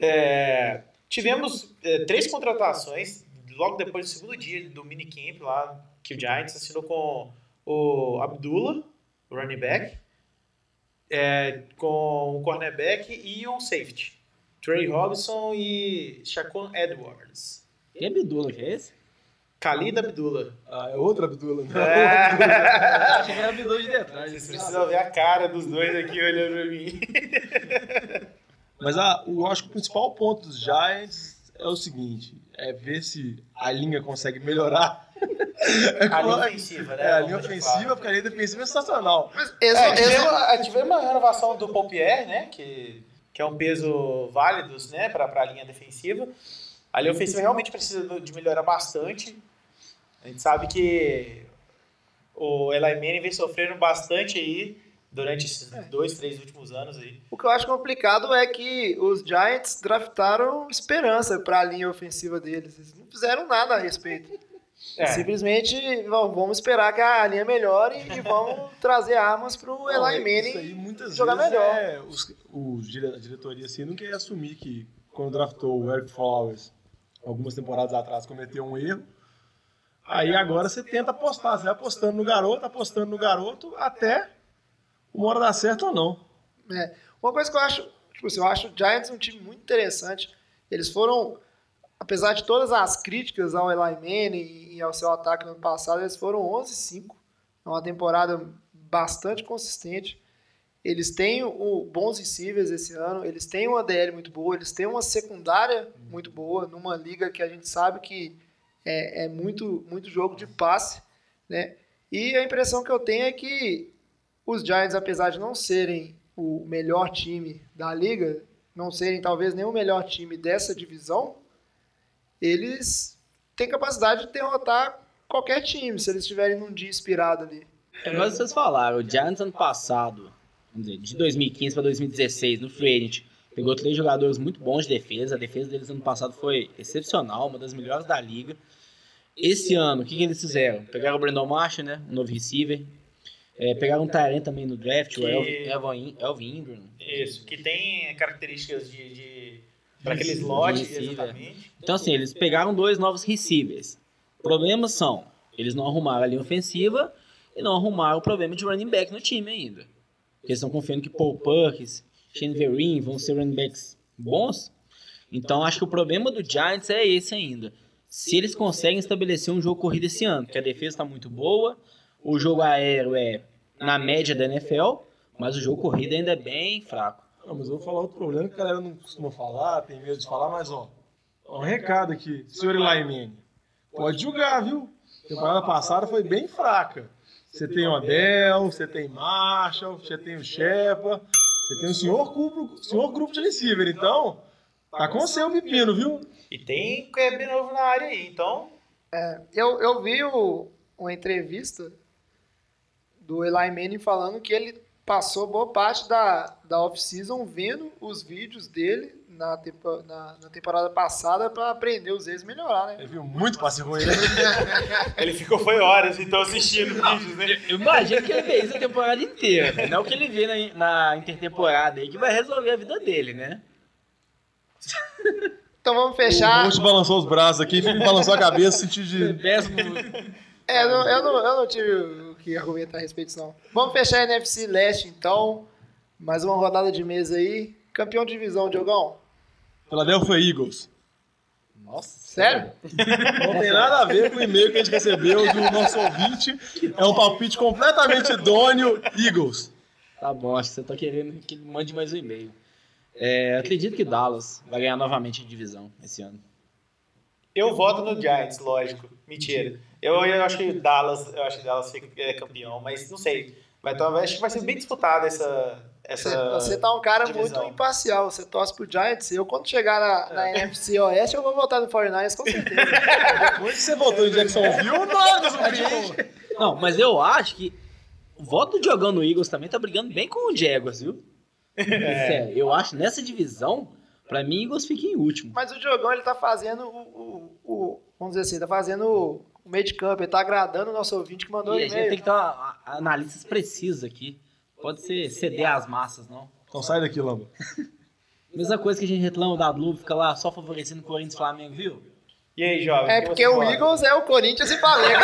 É, tivemos é, três contratações logo depois do segundo dia do minicamp lá, que o Giants assinou com o Abdullah, o running back. É, com um cornerback e um safety. Trey Robinson e Shaquan Edwards. Que Abdullah que é esse? Khalid Abdullah. Ah, é outro Abdullah. É. Achei que era Abdullah de detrás. Vocês precisam ver a cara dos dois aqui olhando pra mim. Mas a, eu acho que o principal ponto dos Giants é o seguinte, é ver se a linha consegue melhorar. É a linha ofensiva, né? É, a linha ofensiva, porque a linha defensiva é sensacional. Mas eles, é, eles... Tivemos, tivemos uma renovação do Paul Pierre, né? Que, que é um peso válido, né? Para a linha defensiva. A linha ofensiva realmente precisa de melhorar bastante. A gente sabe que o Eli Manning vem sofrendo bastante aí durante esses é. dois, três últimos anos aí. O que eu acho complicado é que os Giants draftaram esperança para a linha ofensiva deles. Eles não fizeram nada a respeito. É. Simplesmente vamos esperar que a linha melhore e vamos trazer armas para o Eli Manning jogar vezes melhor. É, os, os dire, a diretoria assim, não quer assumir que quando draftou o Eric Flowers algumas temporadas atrás cometeu um erro. Aí agora você tenta apostar, você vai apostando no garoto, apostando no garoto, até uma hora dar certo ou não. É. Uma coisa que eu acho, tipo assim, eu acho o Giants um time muito interessante. Eles foram, apesar de todas as críticas ao Eli Manning e ao seu ataque no ano passado, eles foram onze a cinco, é uma temporada bastante consistente. Eles têm o, bons receivers esse ano, eles têm uma D L muito boa, eles têm uma secundária muito boa, numa liga que a gente sabe que É, é muito, muito jogo de passe, né? E a impressão que eu tenho é que os Giants, apesar de não serem o melhor time da liga, não serem talvez nem o melhor time dessa divisão, eles têm capacidade de derrotar qualquer time, se eles estiverem num dia inspirado ali. É, mas vocês falaram, o Giants ano passado, vamos dizer, de dois mil e quinze para dois mil e dezesseis, no free agent, pegou três jogadores muito bons de defesa. A defesa deles ano passado foi excepcional, uma das melhores da liga. Esse ano, o que, que eles fizeram? Pegaram o Brandon Marshall, né? Um novo receiver. É, pegaram um Tyrant também no draft, que... o Elvin, Elvin Ingram. Isso, que tem características de, de... para aquele slot, exatamente. Então, assim, eles pegaram dois novos receivers. Problemas são, eles não arrumaram a linha ofensiva e não arrumaram o problema de running back no time ainda. Porque eles estão confiando que Paul Perkins... Shane Vereen vão ser running backs bons. Então, acho que o problema do Giants é esse ainda. Se eles conseguem estabelecer um jogo corrido esse ano, porque a defesa está muito boa, o jogo aéreo é na média da N F L, mas o jogo corrido ainda é bem fraco. Não, mas eu vou falar outro problema que a galera não costuma falar, tem medo de falar, mas ó, um recado aqui, senhor Eli Manning, pode jogar, viu? A temporada passada foi bem fraca. Você tem o Adel, você tem Marshall, você tem o Shepa... Você tem o senhor grupo, senhor grupo de receiver, então tá com o seu pepino, viu? E tem Q B novo na área aí, então... É, eu, eu vi o, uma entrevista do Eli Manning falando que ele passou boa parte da, da off-season vendo os vídeos dele na, tempo, na, na temporada passada pra aprender os erros e melhorar, né? Ele viu muito passe ruim, né? Ele ficou, foi horas, então, assistindo não, vídeos, né? Eu imagino que ele fez a temporada inteira. Não que ele vê na, na intertemporada aí, que vai resolver a vida dele, né? Então vamos fechar... O Lúcio balançou os braços aqui, balançou a cabeça, sentido de... Péssimo. É, eu não, eu, não, eu não tive o que argumentar a respeito disso, não. Vamos fechar a N F C Leste, então. Mais uma rodada de mesa aí. Campeão de divisão, Diogão. Philadelphia Eagles. Nossa, sério? Não tem nada a ver com o e-mail que a gente recebeu do nosso ouvinte. É um palpite completamente idôneo, Eagles. Tá bom, acho que você tá querendo que ele mande mais um e-mail. É, acredito que Dallas vai ganhar novamente a divisão esse ano. Eu voto no Giants, lógico. Mentira. Eu, eu acho que Dallas, eu acho que Dallas é campeão, mas não sei. Mas talvez acho que vai ser bem disputada essa... Essa você tá um cara divisão. Muito imparcial, você torce pro Giants. Eu, quando chegar na, na é. N F C Oeste, eu vou votar no forty-niners, com certeza. Depois que você votou em Jacksonville, não, não, mas eu acho que o voto do Diogão no Eagles também tá brigando bem com o Jaguars, viu? É. Sério, eu acho nessa divisão, pra mim, Eagles fica em último. Mas o Diogão, ele tá fazendo o, o, o vamos dizer assim, tá fazendo o, o meio de campo, ele tá agradando o nosso ouvinte que mandou e-mail. A gente tem que ter uma, uma análise precisa aqui. Pode ser ceder às massas, não? Então sai daqui, Lamba. Mesma coisa que a gente reclama da Globo, fica lá só favorecendo o Corinthians e Flamengo, viu? E aí, jovem? É porque o Eagles é o Corinthians e Flamengo.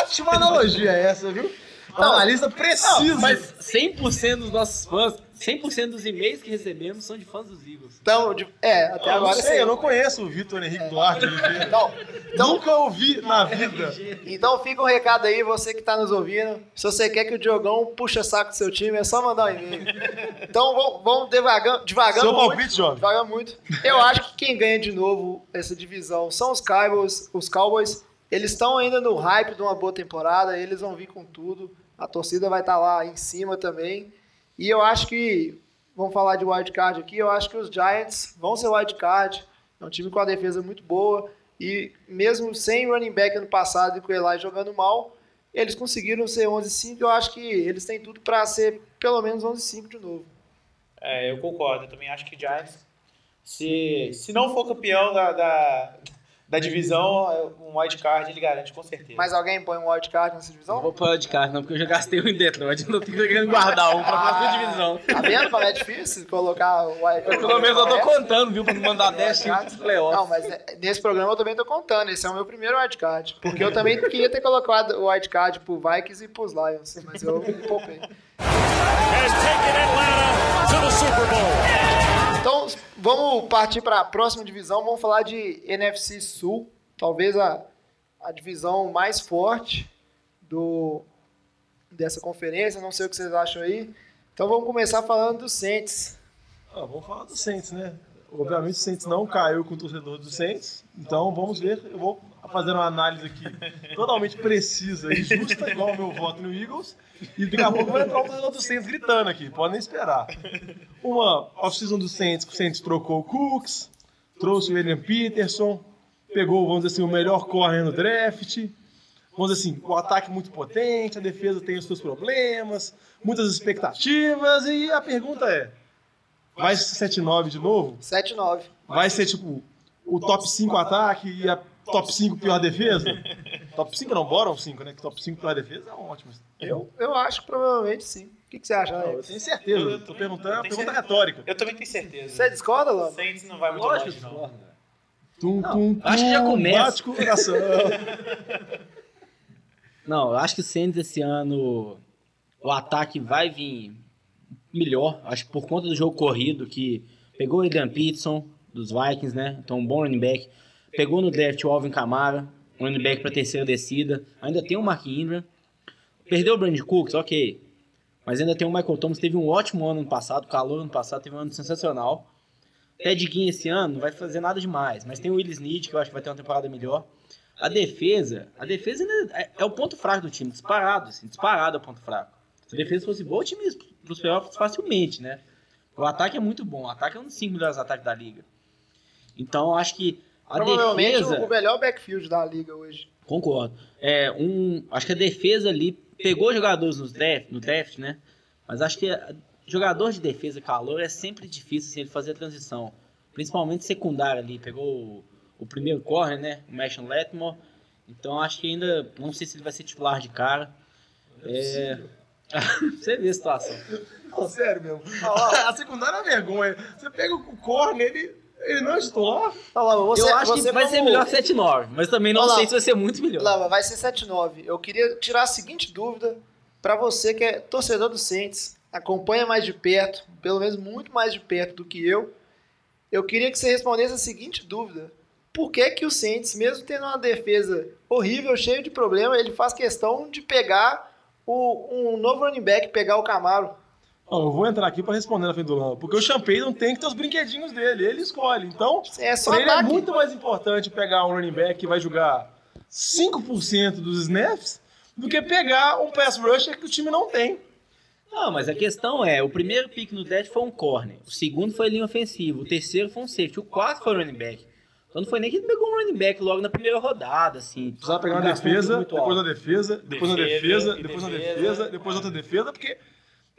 Ótima analogia essa, viu? Então, a lista precisa. Não, mas cem por cento dos nossos fãs, cem por cento dos e-mails que recebemos são de fãs dos Eagles. Então, é, até eu agora... Não sei, sim. Eu não conheço o Vitor Henrique é. Duarte. Então, então, nunca ouvi na vida. Então fica um recado aí, você que está nos ouvindo. Se você quer que o Diogão puxa saco do seu time, é só mandar um e-mail. Então vamos, vamos devagar, devagar muito. Seu palpite, jovem. Devagar muito. Eu acho que quem ganha de novo essa divisão são os Cowboys. Os Cowboys, eles estão ainda no hype de uma boa temporada, eles vão vir com tudo. A torcida vai estar lá em cima também. E eu acho que, vamos falar de wildcard aqui, eu acho que os Giants vão ser wildcard. É um time com a defesa muito boa. E mesmo sem running back ano passado e com o Eli jogando mal, eles conseguiram ser onze a cinco. Eu acho que eles têm tudo para ser pelo menos onze a cinco de novo. É, eu concordo. Eu também acho que o Giants, se, se não for campeão da, da, da divisão, um wildcard ele garante, com certeza. Mas alguém põe um wildcard nessa divisão? Não vou pôr wildcard não, porque eu já gastei um em Detroit. Eu não tô querendo guardar um pra próxima divisão. Tá vendo como é difícil colocar o wildcard? Eu, pelo menos eu tô contando, viu? Pra não mandar dez times pros playoffs. Não, mas nesse programa eu também tô contando. Esse é o meu primeiro wildcard. Porque eu também queria ter colocado o wildcard pro Vikings e pros Lions. Mas eu poupei. Então, vamos partir para a próxima divisão. Vamos falar de N F C Sul, talvez a, a divisão mais forte do, dessa conferência. Não sei o que vocês acham aí. Então, vamos começar falando do Saints. Ah, vamos falar do Saints, né? Obviamente, o Saints não caiu com o torcedor do Saints. Então, vamos ver. Eu vou fazer uma análise aqui totalmente precisa e justa, igual o meu voto no Eagles. E daqui a pouco vai entrar o torcedor do Saints gritando aqui. Podem esperar. Uma off-season do Saints, que o Saints trocou o Cooks, trouxe o Adrian Peterson, pegou, vamos dizer assim, o melhor corner no draft. Vamos dizer assim, o ataque muito potente, a defesa tem os seus problemas, muitas expectativas. E a pergunta é, vai ser sete a nove de novo? sete a nove. Vai ser, tipo, o top cinco ataque e a top cinco pior defesa? Top cinco não, bottom cinco, né? Que top cinco pior defesa é ótimo. Eu, eu acho que provavelmente sim. O que, que você acha, Alex? Eu tenho certeza. Eu, eu, Tô perguntando, é uma pergunta retórica. Eu também tenho certeza. Você discorda, Lama? Saints não vai muito longe, não. não. Tum, não tum, tum, acho que já começa. Não, eu acho que o Saints esse ano, o ataque vai vir melhor. Acho que por conta do jogo corrido, que pegou o Adrian Peterson, dos Vikings, né? Então, um bom running back. Pegou no draft o Alvin Kamara, um running back para terceira descida. Ainda tem o Mark Ingram. Perdeu o Brandon Cooks, ok. Mas ainda tem o Michael Thomas, teve um ótimo ano no passado, calor ano passado, teve um ano sensacional. Ted Ginn esse ano não vai fazer nada demais, mas tem o Willis Snead, que eu acho que vai ter uma temporada melhor. A defesa, a defesa ainda é, é o ponto fraco do time, disparado, assim, disparado é o ponto fraco. Se a defesa fosse boa, o time ia para os playoffs facilmente, né? O ataque é muito bom, o ataque é um dos cinco melhores ataques da liga. Então, acho que a Provavelmente defesa... Provavelmente o melhor backfield da liga hoje. Concordo. É, um, acho que a defesa ali pegou jogadores nos draft, no draft, né? Mas acho que a, jogador de defesa calor é sempre difícil assim, ele fazer a transição. Principalmente secundário ali. Pegou o, o primeiro corner, né? O Mason Latimore. Então acho que ainda... Não sei se ele vai ser titular de cara. É... Você vê a situação. Não, sério mesmo. Ah, a secundária é uma vergonha. Você pega o corner, ele... Ele não é titular? Ah, Lava, você, eu acho você que vai como... ser melhor sete a nove, mas também não ah, sei se vai ser muito melhor. Lava, vai ser sete a nove. Eu queria tirar a seguinte dúvida para você que é torcedor do Saints, acompanha mais de perto, pelo menos muito mais de perto do que eu. Eu queria que você respondesse a seguinte dúvida. Por que que o Saints, mesmo tendo uma defesa horrível, cheio de problema, ele faz questão de pegar o, um novo running back, pegar o Camaro? Oh, eu vou entrar aqui para responder na frente do Lama, porque o Champagne não tem que ter os brinquedinhos dele, ele escolhe. Então, é só pra ele ataque. É muito mais importante pegar um running back que vai jogar cinco por cento dos snaps do que pegar um pass rusher que o time não tem. Não, mas a questão é, o primeiro pick no draft foi um corner, o segundo foi linha ofensiva, o terceiro foi um safety, o quarto foi running back. Então não foi nem que ele pegou um running back logo na primeira rodada, assim. Precisava pegar uma defesa, depois da defesa, depois da defesa, depois da defesa, depois outra defesa, porque...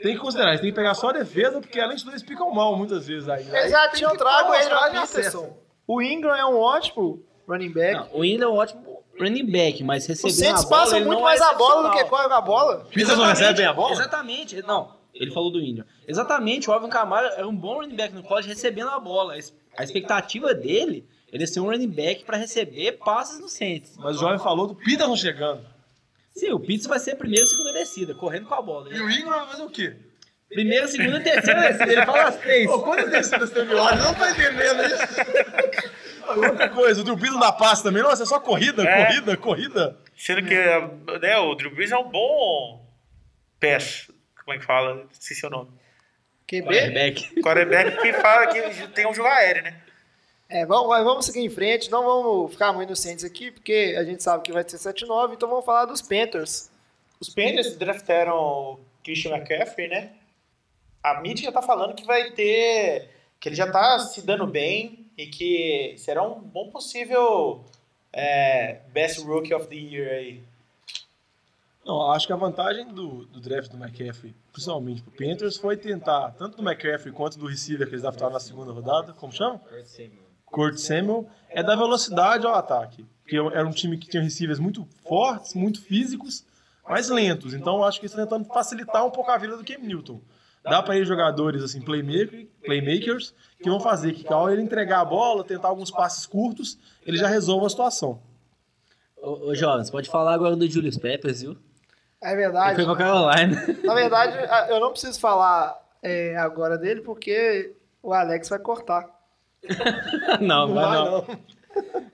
Tem que considerar, tem que pegar só a defesa, porque além de tudo eles picam mal muitas vezes. Aí, eles já tinham trago ele na sessão. O Ingram é um ótimo running back. Não, o Ingram é um ótimo running back, mas recebeu a bola. O Saints passa muito mais é a bola do que corre a bola. Pisa não recebe a bola? Exatamente. Não, ele falou do Ingram. Exatamente, o Alvin Kamara era um bom running back no college recebendo a bola. A expectativa dele era ser um running back para receber passes no Saints. Mas o Jovem falou do Pita não chegando. Sim, o Pitts vai ser a primeira e segunda descida, correndo com a bola. Né? E o Ingram vai fazer o quê? Primeira, segunda e terceira descida, ele fala as três. Pô, quantas descidas tem o Milagre? Não tá entendendo isso. Outra coisa, o Drew Brees da passa também. Nossa, é só corrida, é. corrida, corrida. Sendo que né, o Drew Brees é um bom pass, como é que fala? Esqueci o nome. Q B? Quarterback. Quarterback que fala que tem um jogo aéreo, né? É, vamos, vamos seguir em frente, não vamos ficar muito inocentes aqui, porque a gente sabe que vai ser sete a nove, então vamos falar dos Panthers. Os Panthers draftaram o Christian McCaffrey, né? A mídia já tá falando que vai ter... que ele já tá se dando bem e que será um bom possível é, Best Rookie of the Year aí? Não, acho que a vantagem do, do draft do McCaffrey, principalmente pro Panthers, foi tentar, tanto do McCaffrey quanto do receiver que eles draftaram na segunda rodada, como chama? Kurt Samuel, é da velocidade ao ataque. Porque era um time que tinha receivers muito fortes, muito físicos, mas lentos. Então acho que eles estão tentando facilitar um pouco a vida do Cam Newton. Dá para ir jogadores assim, playmaker, playmakers, que vão fazer que ao ele entregar a bola, tentar alguns passes curtos, ele já resolve a situação. Ô, ô jovens, pode falar agora do Julius Peppers, viu? É verdade. Ele foi com a Carolina. Na verdade, eu não preciso falar é, agora dele, porque o Alex vai cortar. não, não, vai, não. não.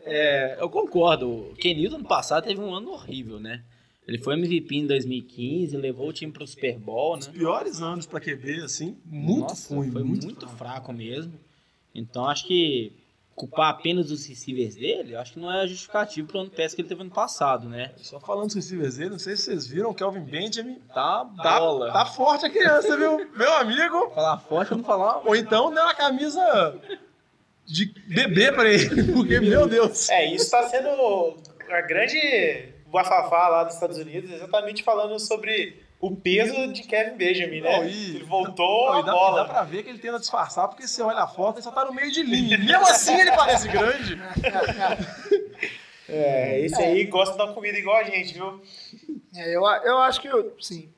É, eu concordo. O Cam Newton, no passado, teve um ano horrível, né? Ele foi M V P em dois mil e quinze, levou o time para o Super Bowl, né? Os piores anos para Q B, assim, muito Nossa, foi, foi muito, muito fraco. fraco mesmo. Então, acho que culpar apenas os receivers dele, acho que não é justificativo para o ano péssimo que ele teve ano passado, né? Só falando dos receivers dele, não sei se vocês viram, o Kelvin Benjamin tá bola. Tá, tá forte a criança, viu? Meu amigo. Falar forte, vamos falar. Ou então, deu a camisa de bebê para ele, porque, meu Deus. É, isso tá sendo a grande... O bafafá lá dos Estados Unidos, exatamente falando sobre o peso de Kelvin Benjamin, né? Oh, e... Ele voltou oh, a dá, bola. Dá pra ver que ele tenta disfarçar, porque você olha a foto, ele só tá no meio de linha. Mesmo assim ele parece grande. É, esse aí gosta de dar comida igual a gente, viu? É, eu, eu acho que, eu, sim,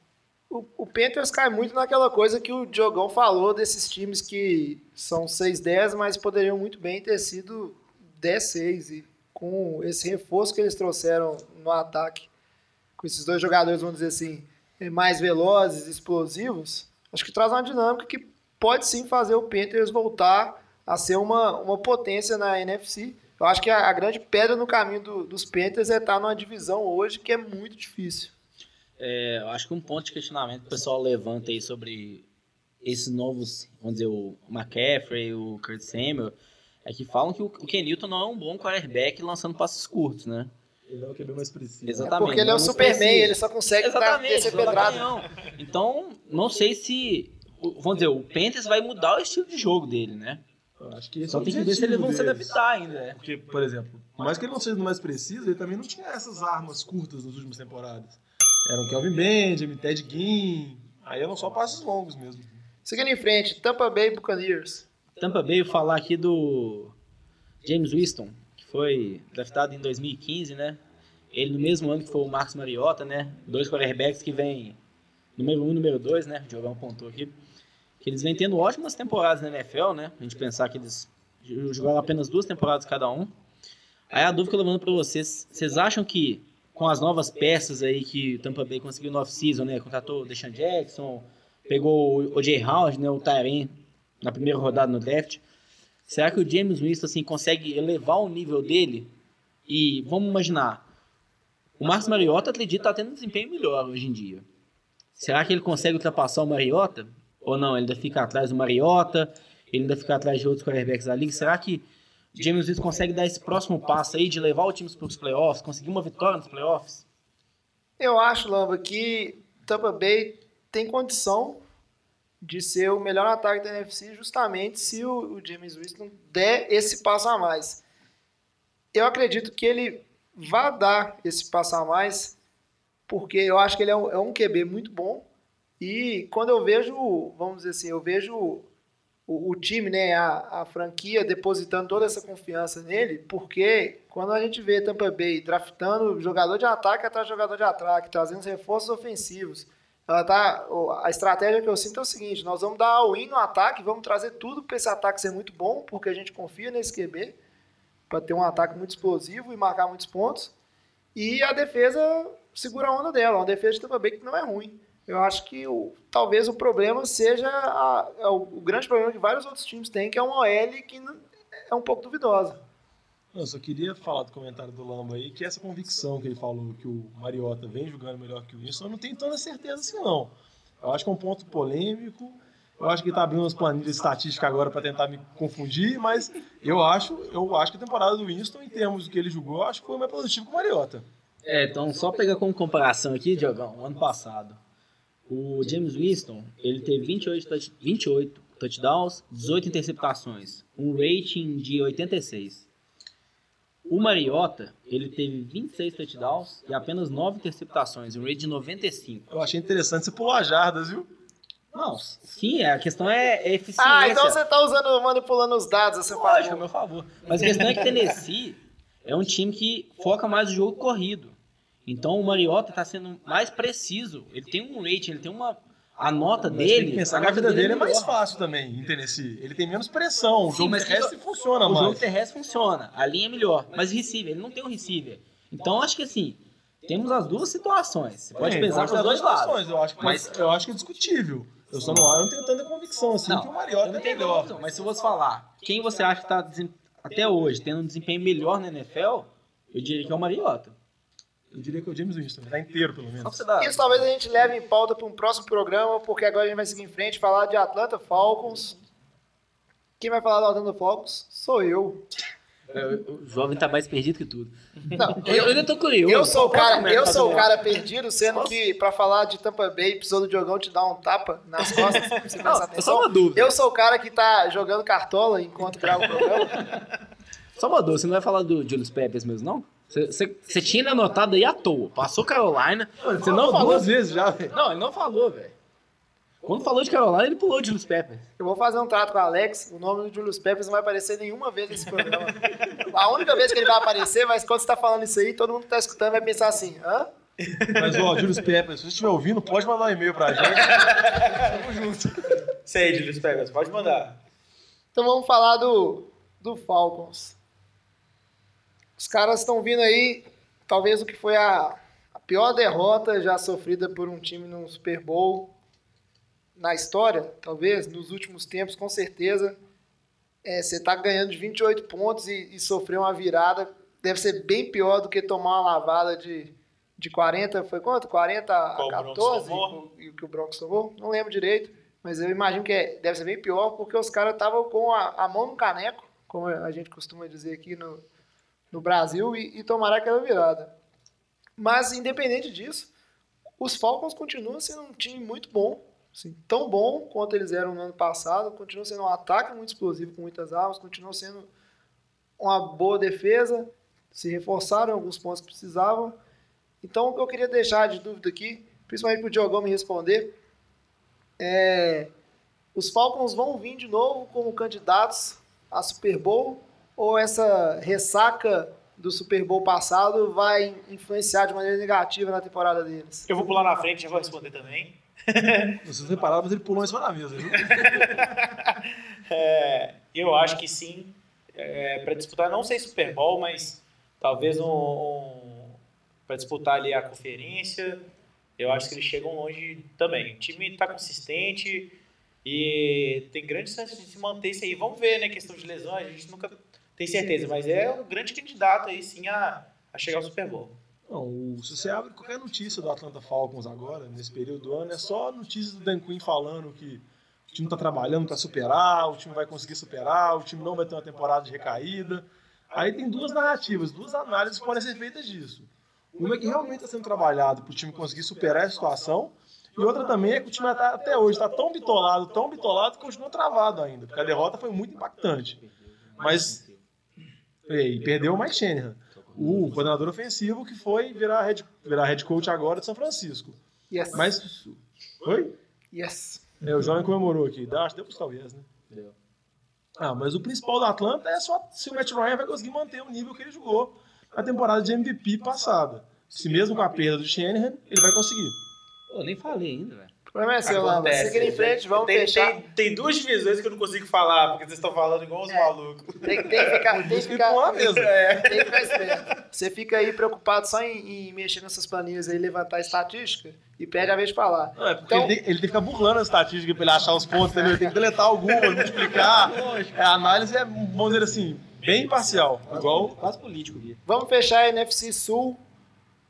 o, o Panthers cai muito naquela coisa que o Diogão falou desses times que são seis dez, mas poderiam muito bem ter sido dez seis e... com esse reforço que eles trouxeram no ataque, com esses dois jogadores, vamos dizer assim, mais velozes, explosivos, acho que traz uma dinâmica que pode sim fazer o Panthers voltar a ser uma, uma potência na N F C. Eu acho que a, a grande pedra no caminho do, dos Panthers é estar numa divisão hoje que é muito difícil. É, eu acho que um ponto de questionamento que o pessoal levanta aí sobre esses novos, vamos dizer, o McCaffrey, o Kurt Samuel, é que falam que o Cam Newton não é um bom quarterback lançando passes curtos, né? Ele é o Q B mais preciso. Exatamente. É porque ele é o Superman, ele só consegue ser pedrado. Não. Então, não sei se... Vamos dizer, o Panthers vai mudar o estilo de jogo dele, né? Eu acho que só tem que ver se eles vão se adaptar ainda. Né? Porque, por exemplo, por mais que ele não seja o mais preciso, ele também não tinha essas armas curtas nas últimas temporadas. Eram Kelvin Benjamin, Ted Ginn... Aí eram só passes longos mesmo. Seguindo em frente, Tampa Bay Buccaneers. Tampa Bay, eu falar aqui do James Winston, que foi draftado em dois mil e quinze, né? Ele no mesmo ano que foi o Marcus Mariota, né? Dois quarterbacks que vem número um e número dois, né? O Diogão apontou aqui. Que eles vêm tendo ótimas temporadas na N F L, né? A gente pensar que eles jogaram apenas duas temporadas cada um. Aí a dúvida que eu levanto para vocês, vocês acham que com as novas peças aí que o Tampa Bay conseguiu no off-season, né? Contratou o DeSean Jackson, pegou o O J Howard, né? O Tyrene. Na primeira rodada no draft, será que o James Winston assim, consegue elevar o nível dele? E vamos imaginar, o Marcus Mariota, acredito, está tendo um desempenho melhor hoje em dia. Será que ele consegue ultrapassar o Mariota? Ou não, ele ainda fica atrás do Mariota, ele ainda fica atrás de outros quarterbacks da liga? Será que o James Winston consegue dar esse próximo passo aí de levar o time para os playoffs, conseguir uma vitória nos playoffs? Eu acho, Lamba, que Tampa Bay tem condição de ser o melhor ataque da N F C justamente se o, o James Winston der esse passo a mais. Eu acredito que ele vai dar esse passo a mais, porque eu acho que ele é um, é um Q B muito bom, e quando eu vejo, vamos dizer assim, eu vejo o, o time, né, a, a franquia depositando toda essa confiança nele, porque quando a gente vê Tampa Bay draftando jogador de ataque atrás de jogador de ataque, trazendo reforços ofensivos, ela tá, a estratégia que eu sinto é o seguinte, nós vamos dar all-in no ataque, vamos trazer tudo para esse ataque ser muito bom, porque a gente confia nesse Q B, para ter um ataque muito explosivo e marcar muitos pontos, e a defesa segura a onda dela, uma defesa de Tampa Bay que não é ruim. Eu acho que o, talvez o problema seja, a, a, o grande problema que vários outros times têm, que é uma O L que não, é um pouco duvidosa. Eu só queria falar do comentário do Lamba aí, que essa convicção que ele falou que o Mariota vem jogando melhor que o Winston, eu não tenho tanta certeza assim não. Eu acho que é um ponto polêmico, eu acho que ele tá abrindo umas planilhas estatísticas agora para tentar me confundir, mas eu acho, eu acho que a temporada do Winston, em termos do que ele jogou, eu acho que foi mais produtivo que o Mariota. É, então só pegar como comparação aqui, Diogão, ano passado, o James Winston, ele teve vinte e oito, vinte e oito touchdowns, dezoito interceptações, um rating de oitenta e seis. O Mariota, ele teve vinte e seis touchdowns e apenas nove interceptações, um rate de noventa e cinco. Eu achei interessante você pular jardas, viu? Não, sim, a questão é, é eficiência. Ah, então você tá usando, manipulando os dados, você fala. Lógico, a meu favor. Mas a questão é que Tennessee é um time que foca mais no jogo corrido. Então o Mariota tá sendo mais preciso. Ele tem um rate, ele tem uma... A nota mas dele... Tem que pensar que a vida dele, dele é mais fácil também em Tennessee. Ele tem menos pressão. O Sim, jogo terrestre o, funciona o mais. O jogo terrestre funciona. A linha é melhor. Mas o receiver, ele não tem o receiver. Então, acho que assim, temos as duas situações. Você pode Sim, pensar para os dois lados. Eu acho, que, mas, eu acho que é discutível. Eu só não, eu não tenho tanta convicção assim não, que o Mariota é melhor. Convicção. Mas se eu fosse falar quem você acha que está desem... até hoje tendo um desempenho melhor na N F L, eu diria que é o Mariota. Eu diria que é o James Winston, ele tá inteiro, pelo menos. Isso talvez a gente leve em pauta para um próximo programa, porque agora a gente vai seguir em frente e falar de Atlanta Falcons. Quem vai falar do Atlanta Falcons sou eu. O jovem tá mais perdido que tudo. Não, eu, eu ainda tô curioso. Eu sou o cara, eu sou o cara perdido, sendo que para falar de Tampa Bay, precisou do Diogão te dar um tapa nas costas. Você não, atenção. Só uma dúvida. Eu sou o cara que tá jogando cartola enquanto grava o programa. Só uma dúvida, você não vai falar do Julius Peppers mesmo, não? Você tinha anotado aí à toa. Passou Carolina. Você não falou duas vezes já, velho. Não, ele não falou, velho. Quando falou de Carolina, ele pulou de Julius Peppers. Eu vou fazer um trato com o Alex. O nome do Julius Peppers não vai aparecer nenhuma vez nesse programa. A única vez que ele vai aparecer, mas quando você tá falando isso aí, todo mundo que tá escutando vai pensar assim, hã? Mas, ó, Julius Peppers, se você estiver ouvindo, pode mandar um e-mail pra gente. Tamo junto. Isso aí, Julius Peppers, pode mandar. Então vamos falar do, do Falcons. Os caras estão vindo aí, talvez o que foi a, a pior derrota já sofrida por um time num Super Bowl na história, talvez, nos últimos tempos, com certeza. É, você está ganhando de vinte e oito pontos e, e sofrer uma virada deve ser bem pior do que tomar uma lavada de, de quarenta, foi quanto? quarenta a quatorze? E o que o Broncos tomou? Não lembro direito, mas eu imagino que é, deve ser bem pior porque os caras estavam com a, a mão no caneco, como a gente costuma dizer aqui no... no Brasil, e, e tomará aquela virada. Mas, independente disso, os Falcons continuam sendo um time muito bom, assim, tão bom quanto eles eram no ano passado, continuam sendo um ataque muito explosivo, com muitas armas, continuam sendo uma boa defesa, se reforçaram em alguns pontos que precisavam. Então, o que eu queria deixar de dúvida aqui, principalmente para o Diogão me responder, é, os Falcons vão vir de novo como candidatos a Super Bowl, ou essa ressaca do Super Bowl passado vai influenciar de maneira negativa na temporada deles? Eu vou pular na frente, já vou responder também. Vocês repararam, mas ele pulou em cima da mesa. Viu? É, eu acho que sim. É, para disputar, não sei Super Bowl, mas talvez um, um, para disputar ali a conferência, eu acho que eles chegam longe também. O time está consistente e tem grandes chances de se manter isso aí. Vamos ver, né? Questão de lesões, a gente nunca... Tem certeza, mas é um grande candidato aí sim a, a chegar ao Super Bowl. Não, se você abre qualquer notícia do Atlanta Falcons agora, nesse período do ano, é só notícias do Dan Quinn falando que o time está trabalhando para superar, o time vai conseguir superar, o time não vai ter uma temporada de recaída. Aí tem duas narrativas, duas análises que podem ser feitas disso. Uma é que realmente está sendo trabalhado para o time conseguir superar a situação, e outra também é que o time tá, até hoje está tão bitolado, tão bitolado, que continua travado ainda, porque a derrota foi muito impactante. Mas... E perdeu o Mike Shanahan, o coordenador ofensivo que foi virar head, virar head coach agora de São Francisco. Yes. Mas, foi? Yes. É, o jovem comemorou aqui. Dá, acho que deu para os talvez, né? Deu. Ah, mas o principal da Atlanta é só se o Matt Ryan vai conseguir manter o nível que ele jogou na temporada de M V P passada. Se mesmo com a perda do Shanahan, ele vai conseguir. Eu nem falei ainda, velho. O problema é seu, Lamba. Seguindo em frente, vamos tem, fechar. Tem, tem duas divisões que eu não consigo falar, porque vocês estão falando igual os é, malucos. Tem, tem que ficar... Tem que ficar, mesmo, é. Tem que ficar esperto. Você fica aí preocupado só em, em mexer nessas planilhas aí, levantar a estatística, e perde a vez de falar. Não, é porque então, ele, tem, ele tem que ficar burlando a estatística para ele achar os pontos, entendeu? Ele tem que deletar algumas, multiplicar. É, a análise é, vamos dizer assim, bem imparcial. Quase, igual... quase político. Guia. Vamos fechar a N F C Sul,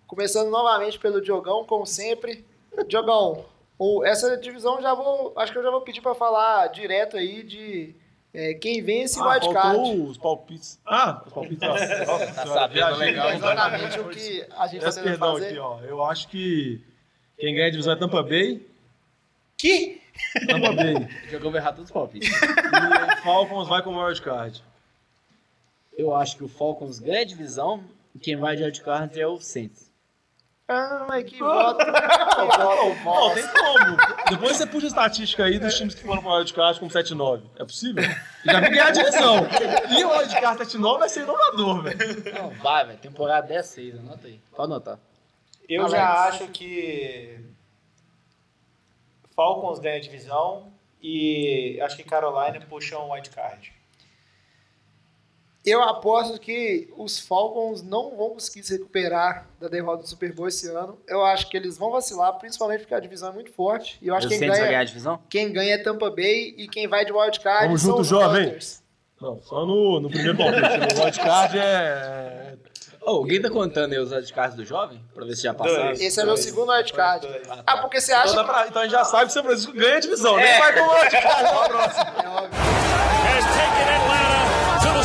começando novamente pelo Diogão, como sempre. Diogão... Essa divisão já vou. Acho que eu já vou pedir para falar direto aí de é, quem vence e ah, wildcard. Os palpites. Ah, os palpites. Nossa, nossa, tá sabendo legal. Exatamente o que a gente está tentando fazer. Aqui, ó, eu acho que quem ganha a divisão é Tampa Bay. Que? Tampa Bay. Jogou errado todos os palpites. E o Falcons vai com o wildcard. eu acho que o Falcons ganha a divisão e quem vai de wildcard é o Saints. Ah, mas que voto! Não, tem como. Depois você puxa a estatística aí dos times que foram para o wildcard com sete nove. É possível? Já me ganhar a divisão. E o wildcard sete nove vai ser inovador, velho. Não, vai, velho. Temporada dez seis, anota aí. Pode anotar. Eu Alex. já acho que Falcons ganha a divisão e acho que Carolina puxa um wildcard. Eu aposto que os Falcons não vão conseguir se recuperar da derrota do Super Bowl esse ano. Eu acho que eles vão vacilar, principalmente porque a divisão é muito forte. E eu acho que quem ganha, ganhar a divisão? Quem ganha é Tampa Bay e quem vai de wildcard Vamos são junto, os Panthers. Não, só no, no primeiro palpite. O wildcard é... Oh, alguém tá contando aí os wildcards do jovem? Pra ver se já passaram. Esse dois, é meu segundo wildcard. Ah, ah, porque você acha... Então, que... pra... então a gente já sabe que o São Francisco ganha a divisão. É. Nem vai com o wildcard na próxima. É óbvio.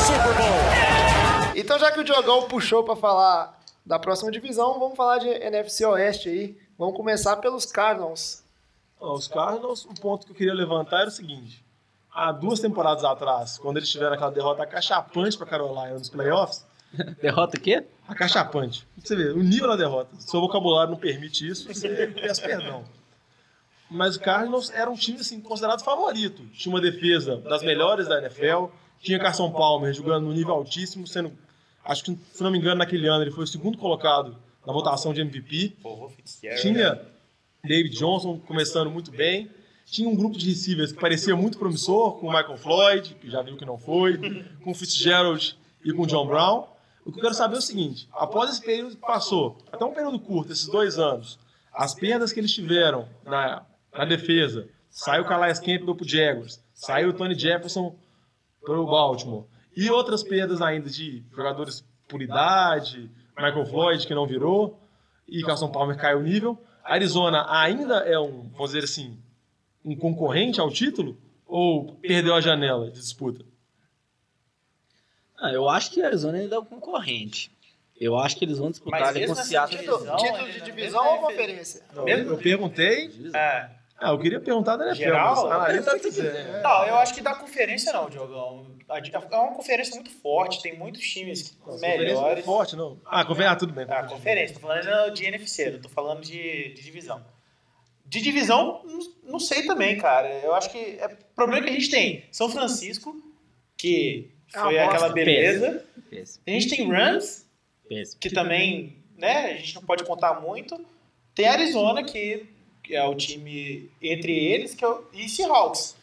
Super Bowl. Então, já que o Diogão puxou para falar da próxima divisão, vamos falar de N F C Oeste aí. Vamos começar pelos Cardinals. Oh, os Cardinals, o ponto que eu queria levantar era o seguinte. Há duas temporadas atrás, quando eles tiveram aquela derrota acachapante para Carolina nos playoffs... Derrota o quê? Acachapante. Você vê, o nível da derrota. Seu vocabulário não permite isso, você peço perdão. Mas o Cardinals era um time assim, considerado favorito. Tinha uma defesa das melhores da N F L... Tinha Carson Palmer jogando no nível altíssimo, sendo, acho que, se não me engano, naquele ano ele foi o segundo colocado na votação de M V P. Tinha David Johnson começando muito bem. Tinha um grupo de receivers que parecia muito promissor, com o Michael Floyd, que já viu que não foi, com o Fitzgerald e com o John Brown. O que eu quero saber é o seguinte, após esse período que passou, até um período curto, esses dois anos, as perdas que eles tiveram na, na defesa, saiu o Calais Campbell pro Jaguars, saiu o Tony Jefferson para o Baltimore, e outras perdas ainda de jogadores por idade, Michael Floyd, que não virou, e Carson Palmer caiu o nível. A Arizona ainda é um, vamos dizer assim, um concorrente ao título, ou perdeu a janela de disputa? Ah, eu acho que a Arizona ainda é um concorrente. Eu acho que eles vão disputar ali com o Seattle. Título, título de divisão ou conferência? Não, eu perguntei... É. Ah, eu queria perguntar da N F L. Geral, mas, ah, que... é. Não, eu acho que da conferência não, Diogão. É uma conferência muito forte, tem muitos times não, melhores. Não é forte, não. Ah, conferência, ah, tudo bem. Ah, conferência, tô falando de N F C, não tô falando de, de divisão. De divisão, não, não sei também, cara. Eu acho que é o problema que a gente tem. São Francisco, que foi ah, aquela beleza. Peso. A gente tem Rams, Peso. que também, né, a gente não pode contar muito. Tem Arizona, que... que é o time entre eles, que é o, e Seahawks,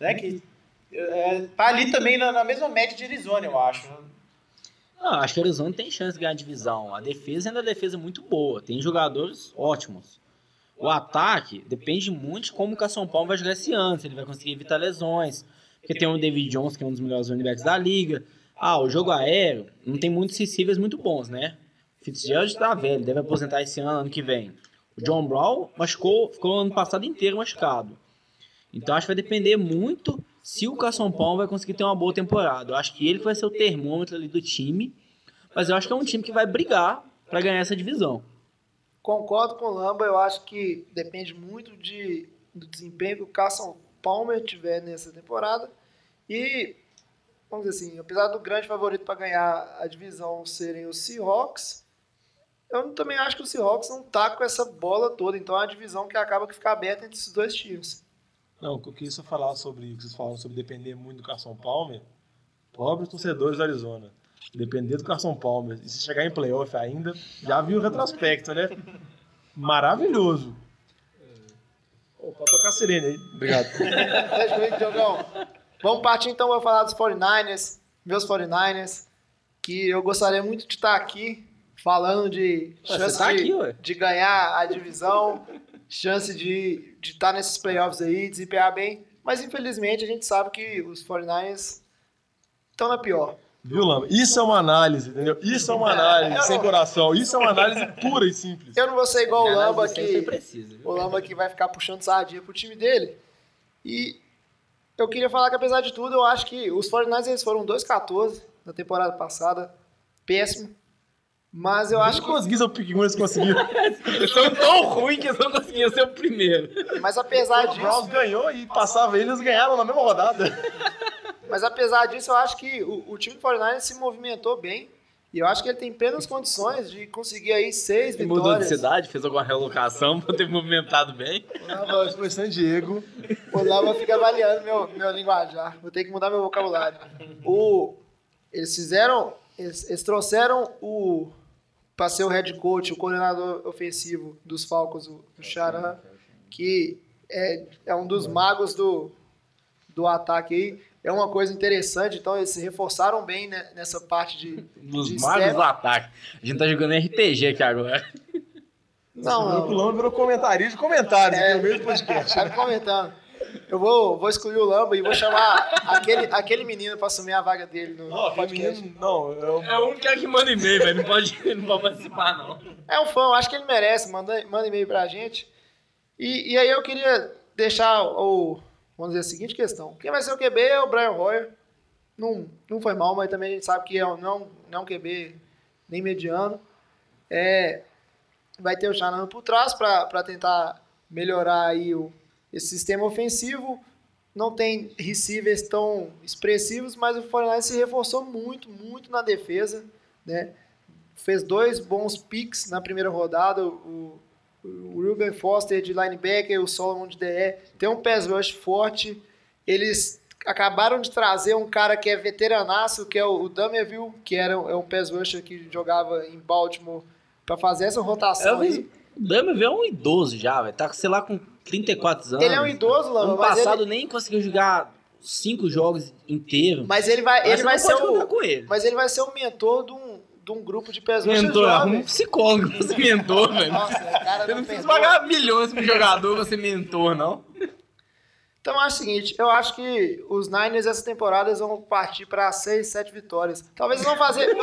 né, que é, tá ali também na, na mesma média de Arizona, eu acho. Não, acho que o Arizona tem chance de ganhar a divisão. A defesa ainda é uma defesa muito boa, tem jogadores ótimos. O ataque depende muito de como o Carson Palmer vai jogar esse ano, se ele vai conseguir evitar lesões, porque tem o David Johnson, que é um dos melhores running backs da liga. Ah, o jogo aéreo não tem muitos receivers muito bons, né? O Fitzgerald tá velho, deve aposentar esse ano, ano que vem. O John Brown machucou, ficou o ano passado inteiro machucado. Então acho que vai depender muito se o Carson Palmer vai conseguir ter uma boa temporada. Eu acho que ele vai ser o termômetro ali do time, mas eu acho que é um time que vai brigar para ganhar essa divisão. Concordo com o Lamba, eu acho que depende muito de, do desempenho que o Carson Palmer tiver nessa temporada. E, vamos dizer assim, apesar do grande favorito para ganhar a divisão serem os Seahawks, eu também acho que o Seahawks não tá com essa bola toda, então é uma divisão que acaba que fica aberta entre esses dois times. Não, o que eu só falar sobre o que vocês falaram sobre depender muito do Carson Palmer, pobres torcedores da Arizona, depender do Carson Palmer, e se chegar em playoff ainda, já viu o retrospecto, né? Maravilhoso. Oh, pode tocar a sirene aí. Obrigado. Deixa comigo, Diogão. Vamos partir então para falar dos forty-niners, meus forty-niners, que eu gostaria muito de estar aqui, falando de chance tá aqui, de, de ganhar a divisão, chance de estar tá nesses playoffs aí, desempenhar bem. Mas, infelizmente, a gente sabe que os forty-niners estão na pior. Viu, Lama? Isso é uma análise, entendeu? Isso é uma análise não... sem coração. Isso é uma análise pura e simples. Eu não vou ser igual o Lamba, que precisa, o Lamba que vai ficar puxando sardinha pro time dele. E eu queria falar que, apesar de tudo, eu acho que os forty-niners eles foram dois a quatorze na temporada passada. Péssimo. Mas eu não acho que... consegui ser o primeiro, eles conseguiram. Eles são tão ruins que eles não conseguiam ser o primeiro. Mas apesar disso... O Browns ganhou e passava eles, ganharam na mesma rodada. Mas apesar disso, eu acho que o, o time do forty-niners se movimentou bem. E eu acho que ele tem plenas condições de conseguir aí seis ele vitórias. Mudou de cidade, fez alguma relocação para ter movimentado bem. Olá, foi San Diego. Olá, vai ficar avaliando meu, meu linguajar. Vou ter que mudar meu vocabulário. O, eles fizeram... Eles, eles trouxeram o... Para ser o head coach, o coordenador ofensivo dos Falcons, o Shanahan, que é, é um dos magos do, do ataque aí. É uma coisa interessante, então eles se reforçaram bem, né, nessa parte de... Dos de magos step. Do ataque. A gente tá jogando R P G aqui agora. Não, o Lamba virou comentário de comentário, é, no mesmo podcast. Tá comentando. Eu vou, vou excluir o Lamba e vou chamar aquele, aquele menino pra assumir a vaga dele no não, podcast. Menino, não, eu... É o único que manda e-mail, velho. Não pode, não pode participar, não. É um fã, acho que ele merece. Manda, manda e-mail pra gente. E, e aí eu queria deixar o... Vamos dizer a seguinte questão. Quem vai ser o Q B é o Brian Hoyer. Não, não foi mal, mas também a gente sabe que é um, não é um Q B nem mediano. É, vai ter o Shanahan por trás para tentar melhorar aí o, esse sistema ofensivo. Não tem receivers tão expressivos, mas o forty-niners se reforçou muito, muito na defesa. Né? Fez dois bons picks na primeira rodada. O, O Ruben Foster de linebacker, o Solomon de D E, tem um pass rush forte. Eles acabaram de trazer um cara que é veteranaço, que é o Damerville, que era um, é um pass rusher que jogava em Baltimore, para fazer essa rotação. O Damerville é um idoso já, velho. Tá, sei lá, com trinta e quatro anos. Ele é um idoso, Lama. No passado ele... nem conseguiu jogar cinco jogos inteiros. Mas ele vai, ele vai ser o... com ele. Mas ele vai ser o mentor de um... de um grupo de pessoas jovens. Mentor, arruma um psicólogo pra ser mentor, velho. Nossa, cara, você não precisa pagar milhões pro jogador pra ser mentor, não. Então é o seguinte, eu acho que os Niners essa temporada vão partir pra seis, sete vitórias. Talvez eles vão fazer... Não,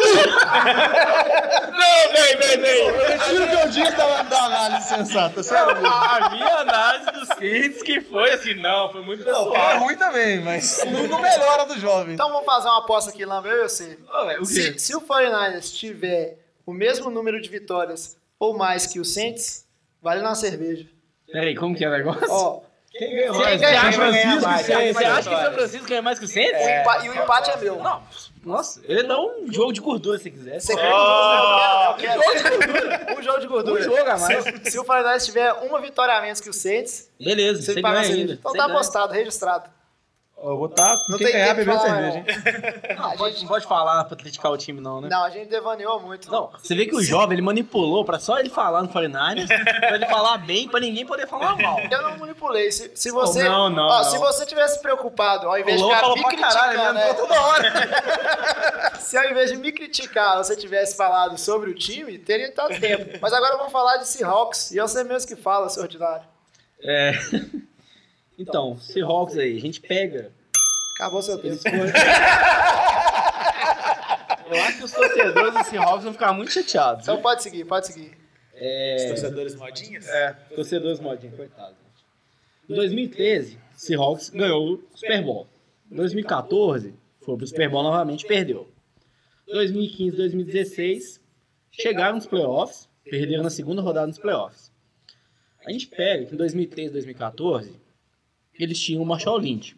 vem, vem, vem. Eu tiro o que eu disse da, da análise sensata, sério. A minha análise dos Saints que foi assim, não, foi muito pessoal. Não, foi ruim também, mas não melhora do jovem. Então vamos fazer uma aposta aqui, Lamba, eu e você. Oh, o se, se o forty-niners tiver o mesmo número de vitórias ou mais que o Saints, vale uma cerveja. Peraí, como que é o negócio? Ó... Quem ganha mais? Você acha que o São Francisco ganha mais que o Santos? É, e o empate é meu. Não, nossa, ele dá um jogo de gordura se quiser. Você oh, quer eu quero, eu quero. Um jogo de gordura. Um jogo de gordura. Um jogo a mais. Se, se o forty-niners tiver uma vitória a menos que o Santos, beleza, você paga ainda. Então tá apostado, registrado. Eu vou estar. Não tem ganhar bebendo cerveja, hein? Não, não, gente... não pode falar pra criticar o time, não, né? Não, a gente devaneou muito. Não, você vê que o jovem, ele manipulou pra só ele falar no forty-niners, pra ele falar bem, pra ninguém poder falar mal. Eu não manipulei. Se, se você. Oh, não, não, ó, não. Se você tivesse preocupado, ao invés o de ficar me criticar, né? Toda hora. Se ao invés de me criticar, você tivesse falado sobre o time, teria dado tempo. Mas agora eu vou falar de Seahawks, e eu sei mesmo que fala, seu ordinário. É. Então, Seahawks aí, a gente pega... Acabou seu tempo. Eu acho que os torcedores do Seahawks vão ficar muito chateados. Então, né? Pode seguir, pode seguir. É... Os torcedores modinhas? É, torcedores modinhas, coitado. Em dois mil e treze, Seahawks ganhou o Super Bowl. Em dois mil e quatorze, foi pro Super Bowl novamente e perdeu. Em dois mil e quinze, dois mil e dezesseis, chegaram nos playoffs, perderam na segunda rodada nos playoffs. A gente pega que em dois mil e treze, dois mil e quatorze... eles tinham o Marshall Lynch,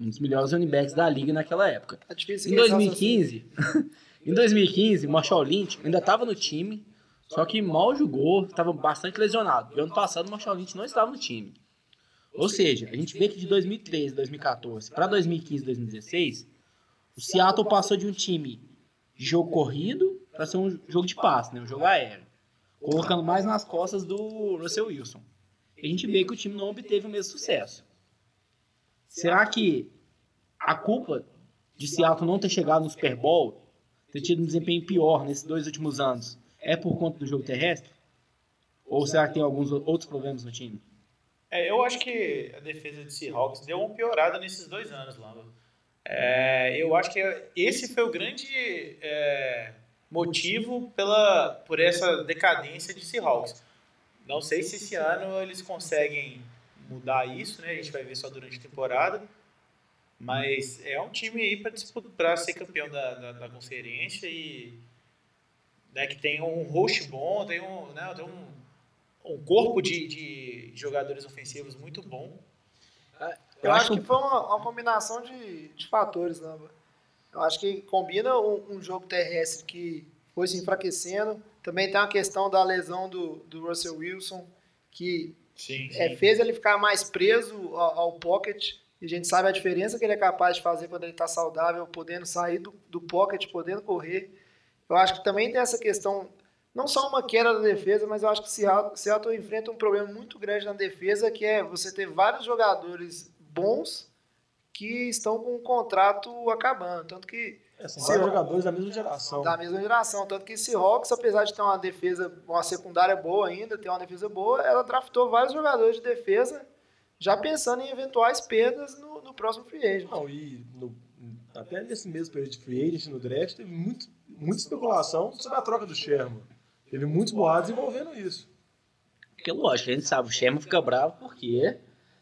um dos melhores running backs da liga naquela época. É em dois mil e quinze, assim. Em dois mil e quinze, o Marshall Lynch ainda estava no time, só que mal jogou, estava bastante lesionado. E ano passado, o Marshall Lynch não estava no time. Ou seja, a gente vê que de dois mil e treze, dois mil e quatorze para dois mil e quinze, dois mil e dezesseis, o Seattle passou de um time de jogo corrido para ser um jogo de passe, né? Um jogo aéreo, colocando mais nas costas do Russell Wilson. E a gente vê que o time não obteve o mesmo sucesso. Será que a culpa de Seattle não ter chegado no Super Bowl, ter tido um desempenho pior nesses dois últimos anos, é por conta do jogo terrestre? Ou será que tem alguns outros problemas no time? É, eu acho que a defesa de Seahawks deu uma piorada nesses dois anos, Lamba. É, eu acho que esse foi o grande é, motivo pela, por essa decadência de Seahawks. Não sei se esse ano eles conseguem... mudar isso, né? A gente vai ver só durante a temporada, mas é um time aí para disputar, ser campeão da, da, da conferência e, né, que tem um host bom, tem um, né, tem um, um corpo de, de jogadores ofensivos muito bom. Eu, eu acho, acho que foi uma, uma combinação de, de fatores, né? Eu acho que combina um, um jogo terrestre que foi se enfraquecendo. Também tem a questão da lesão do, do Russell Wilson, que sim, sim. É, fez ele ficar mais preso ao, ao pocket. E a gente sabe a diferença que ele é capaz de fazer quando ele está saudável, podendo sair do, do pocket, podendo correr. Eu acho que também tem essa questão, não só uma queda da defesa, mas eu acho que Seattle, Seattle enfrenta um problema muito grande na defesa, que é você ter vários jogadores bons que estão com o contrato acabando. Tanto que é, são vários jogadores da mesma geração. Da mesma geração. Tanto que Seahawks, apesar de ter uma defesa, uma secundária boa ainda, ter uma defesa boa, ela draftou vários jogadores de defesa, já pensando em eventuais perdas no, no próximo free agent. Não, e no, até nesse mesmo período de free agent, no draft, teve muito, muita especulação sobre a troca do Sherman. Teve muitos boatos envolvendo isso. Porque, lógico, a gente sabe, o Sherman fica bravo porque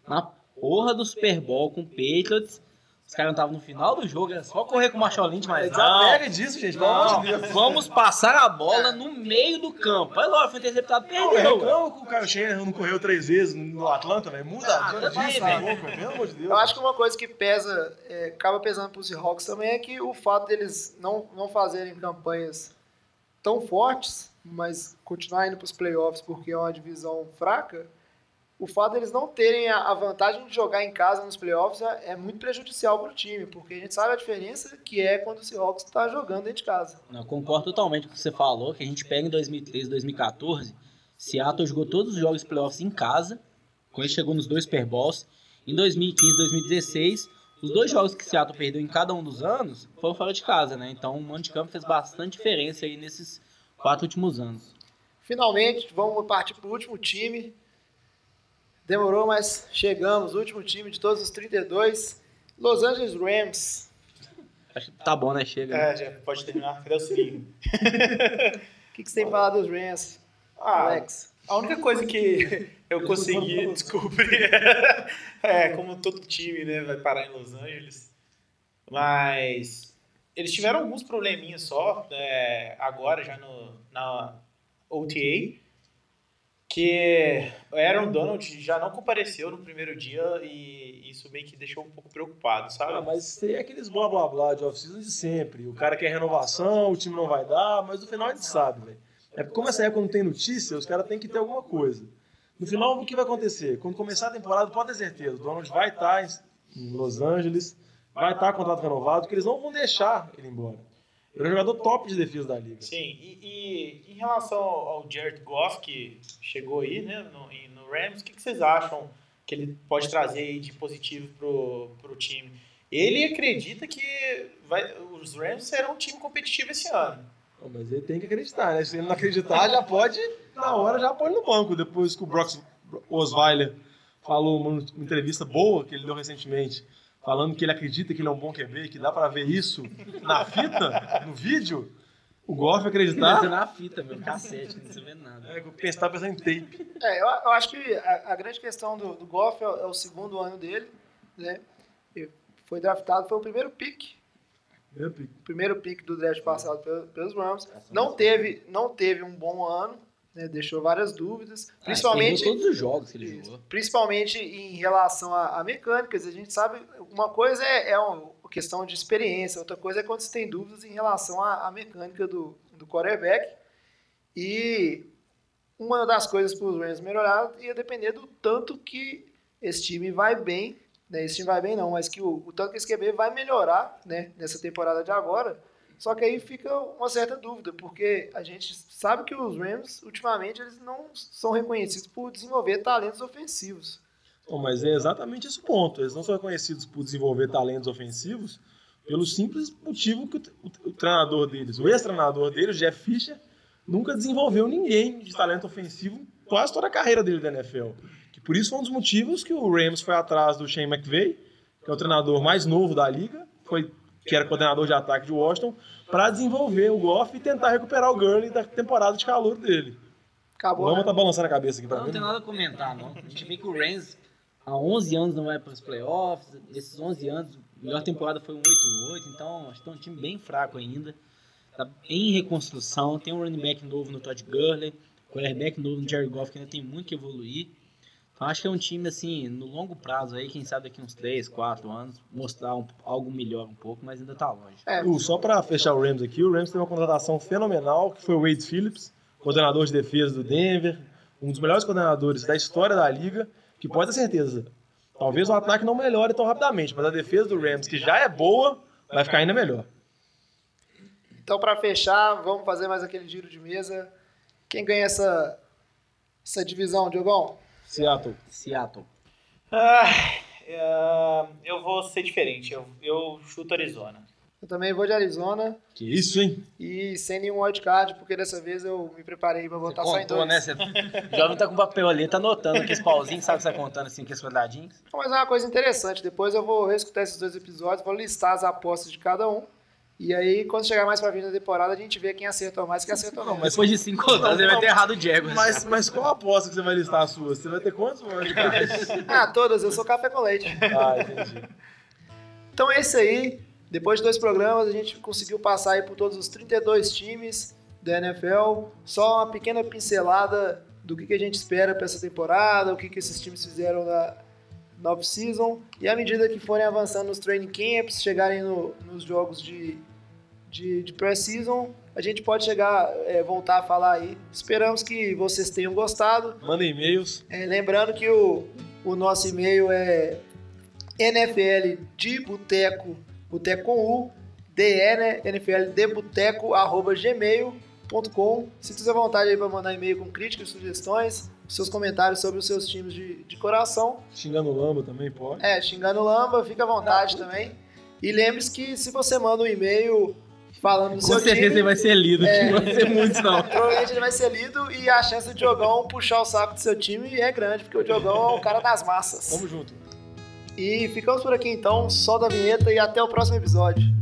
na porra do Super Bowl com o Patriots, os caras não estavam no final do jogo, era só correr com o Marshall Lynch, mas não. Pega disso, gente, pelo amor de Deus. Vamos passar a bola no meio do campo. Aí, lógico, foi interceptado, perdeu. Não, o Kyle Shanahan não correu três vezes no Atlanta, velho. Muda ah, tudo disso, tá louco, pelo amor de Deus. Eu acho que uma coisa que pesa, é, acaba pesando para os Seahawks também, é que o fato deles não, não fazerem campanhas tão fortes, mas continuar indo para os playoffs porque é uma divisão fraca, o fato deles não terem a vantagem de jogar em casa nos playoffs é muito prejudicial para o time, porque a gente sabe a diferença que é quando o Seahawks está jogando dentro de casa. Eu concordo totalmente com o que você falou, que a gente pega em dois mil e treze, dois mil e quatorze, Seattle jogou todos os jogos playoffs em casa, quando ele chegou nos dois Super Bowls, em dois mil e quinze e dois mil e dezesseis, os dois jogos que Seattle perdeu em cada um dos anos foram fora de casa, né? Então o mando de campo fez bastante diferença aí nesses quatro últimos anos. Finalmente, vamos partir para o último time. Demorou, mas chegamos. O último time de todos os trinta e dois, Los Angeles Rams. Acho que tá bom, né? Chega. É, né? Já pode terminar, cadê o sininho? O que, que você tem pra falar dos Rams, ah, Alex? A única coisa que eu consegui descobrir é como todo time, né, vai parar em Los Angeles. Mas eles tiveram alguns probleminhas só, né, agora já no, na O T A. Que o Aaron Donald já não compareceu no primeiro dia e isso meio que deixou um pouco preocupado, sabe? Ah, mas tem aqueles blá blá blá de off-season de sempre. O cara quer renovação, o time não vai dar, mas no final a gente sabe, velho. É porque como essa época não tem notícia, os caras têm que ter alguma coisa. No final, o que vai acontecer? Quando começar a temporada, pode ter certeza, o Donald vai estar em Los Angeles, vai estar contrato renovado, que eles não vão deixar ele embora. Ele é um jogador top de defesa da liga. Sim, e, e em relação ao Jared Goff, que chegou aí, né, no, no Rams, o que, que vocês acham que ele pode trazer aí de positivo pro, pro time? Ele acredita que vai, os Rams serão um time competitivo esse ano. Não, mas ele tem que acreditar, né? Se ele não acreditar, já pode, na hora, já pôr no banco. Depois que o Brock Osweiler falou uma entrevista boa que ele deu recentemente, falando que ele acredita que ele é um bom Q B, que dá pra ver isso na fita, no vídeo, o Goff acreditar... Mas é na fita, meu, cacete, não sei vendo nada. É, eu pensava pensando em tape. É, eu, eu acho que a, a grande questão do, do Goff é, é o segundo ano dele, né? Ele foi draftado, foi o primeiro pick. Primeiro pick. Primeiro pick do draft passado pelo, pelos Rams. Não teve, não teve um bom ano, né? Deixou várias dúvidas. Principalmente ah, todos os jogos que ele jogou. Principalmente em relação a, a mecânicas. A gente sabe, uma coisa é, é uma questão de experiência, outra coisa é quando você tem dúvidas em relação à, à mecânica do, do quarterback. E uma das coisas para os Rams melhorar ia depender do tanto que esse time vai bem, né? Esse time vai bem não, mas que o, o tanto que esse Q B vai melhorar, né, nessa temporada de agora. Só que aí fica uma certa dúvida, porque a gente sabe que os Rams, ultimamente, eles não são reconhecidos por desenvolver talentos ofensivos. Oh, mas é exatamente esse o ponto. Eles não são reconhecidos por desenvolver talentos ofensivos pelo simples motivo que o, o, o treinador deles, o ex-treinador deles, Jeff Fisher, nunca desenvolveu ninguém de talento ofensivo quase toda a carreira dele da N F L. Que por isso foi um dos motivos que o Rams foi atrás do Shane McVay, que é o treinador mais novo da liga, foi... que era coordenador de ataque de Washington, para desenvolver o Goff e tentar recuperar o Gurley da temporada de calor dele. Acabou, o Lama, né? Tá balançando a cabeça aqui para mim. Não tem nada a comentar, não. A gente vê que o Rams há onze anos não vai para os playoffs. Desses onze anos, a melhor temporada foi um oito a oito, então acho que é um time bem fraco ainda. Está em reconstrução, tem um running back novo no Todd Gurley, quarterback novo no Jared Goff, que ainda tem muito que evoluir. Então, acho que é um time, assim, no longo prazo, aí, quem sabe daqui uns três, quatro anos, mostrar um, algo melhor um pouco, mas ainda tá longe. É, uh, só para fechar o Rams aqui, o Rams teve uma contratação fenomenal, que foi o Wade Phillips, coordenador de defesa do Denver, um dos melhores coordenadores da história da liga, que pode ter certeza, talvez o ataque não melhore tão rapidamente, mas a defesa do Rams, que já é boa, vai ficar ainda melhor. Então, para fechar, vamos fazer mais aquele giro de mesa. Quem ganha essa, essa divisão, Diogão? Seattle. Seattle. Ah, uh, eu vou ser diferente. Eu, eu chuto Arizona. Eu também vou de Arizona. Que isso, hein? E sem nenhum wildcard, porque dessa vez eu me preparei para botar só em dois. Né? Você já não tá com papel ali, tá anotando aqui os pauzinhos, sabe que você tá contando assim, que esses quadradinhos. Mas é uma coisa interessante. Depois eu vou reescutar esses dois episódios, vou listar as apostas de cada um. E aí, quando chegar mais pra fim da temporada, a gente vê quem acertou mais e quem acertou não. Mas depois de cinco rodadas, ele vai ter errado o Diego. Mas, mas qual aposta que você vai listar a sua? Você vai ter quantos? Ah, todas. Eu sou café com leite. Ah, entendi. Então é isso aí. Depois de dois programas, a gente conseguiu passar aí por todos os trinta e dois times da N F L. Só uma pequena pincelada do que a gente espera pra essa temporada, o que esses times fizeram na... na off-season, e à medida que forem avançando nos training camps, chegarem no, nos jogos de, de, de pré-season, a gente pode chegar, é, voltar a falar aí. Esperamos que vocês tenham gostado. Mandem e-mails. É, lembrando que o, o nosso e-mail é N F L de Boteco, Boteco com U, D E, né? N F L de Boteco, arroba gmail ponto com. Se tiver vontade aí para mandar e-mail com críticas, sugestões, seus comentários sobre os seus times de, de coração. Xingando o Lamba também pode. É, xingando o Lamba, fica à vontade não, também. E lembre-se que se você manda um e-mail falando do seu time... Com certeza ele vai ser lido, é, não vai ser muito não. Provavelmente ele vai ser lido e a chance do Diogão puxar o saco do seu time é grande, porque o Diogão é o cara das massas. Vamos junto. E ficamos por aqui então, solta a vinheta e até o próximo episódio.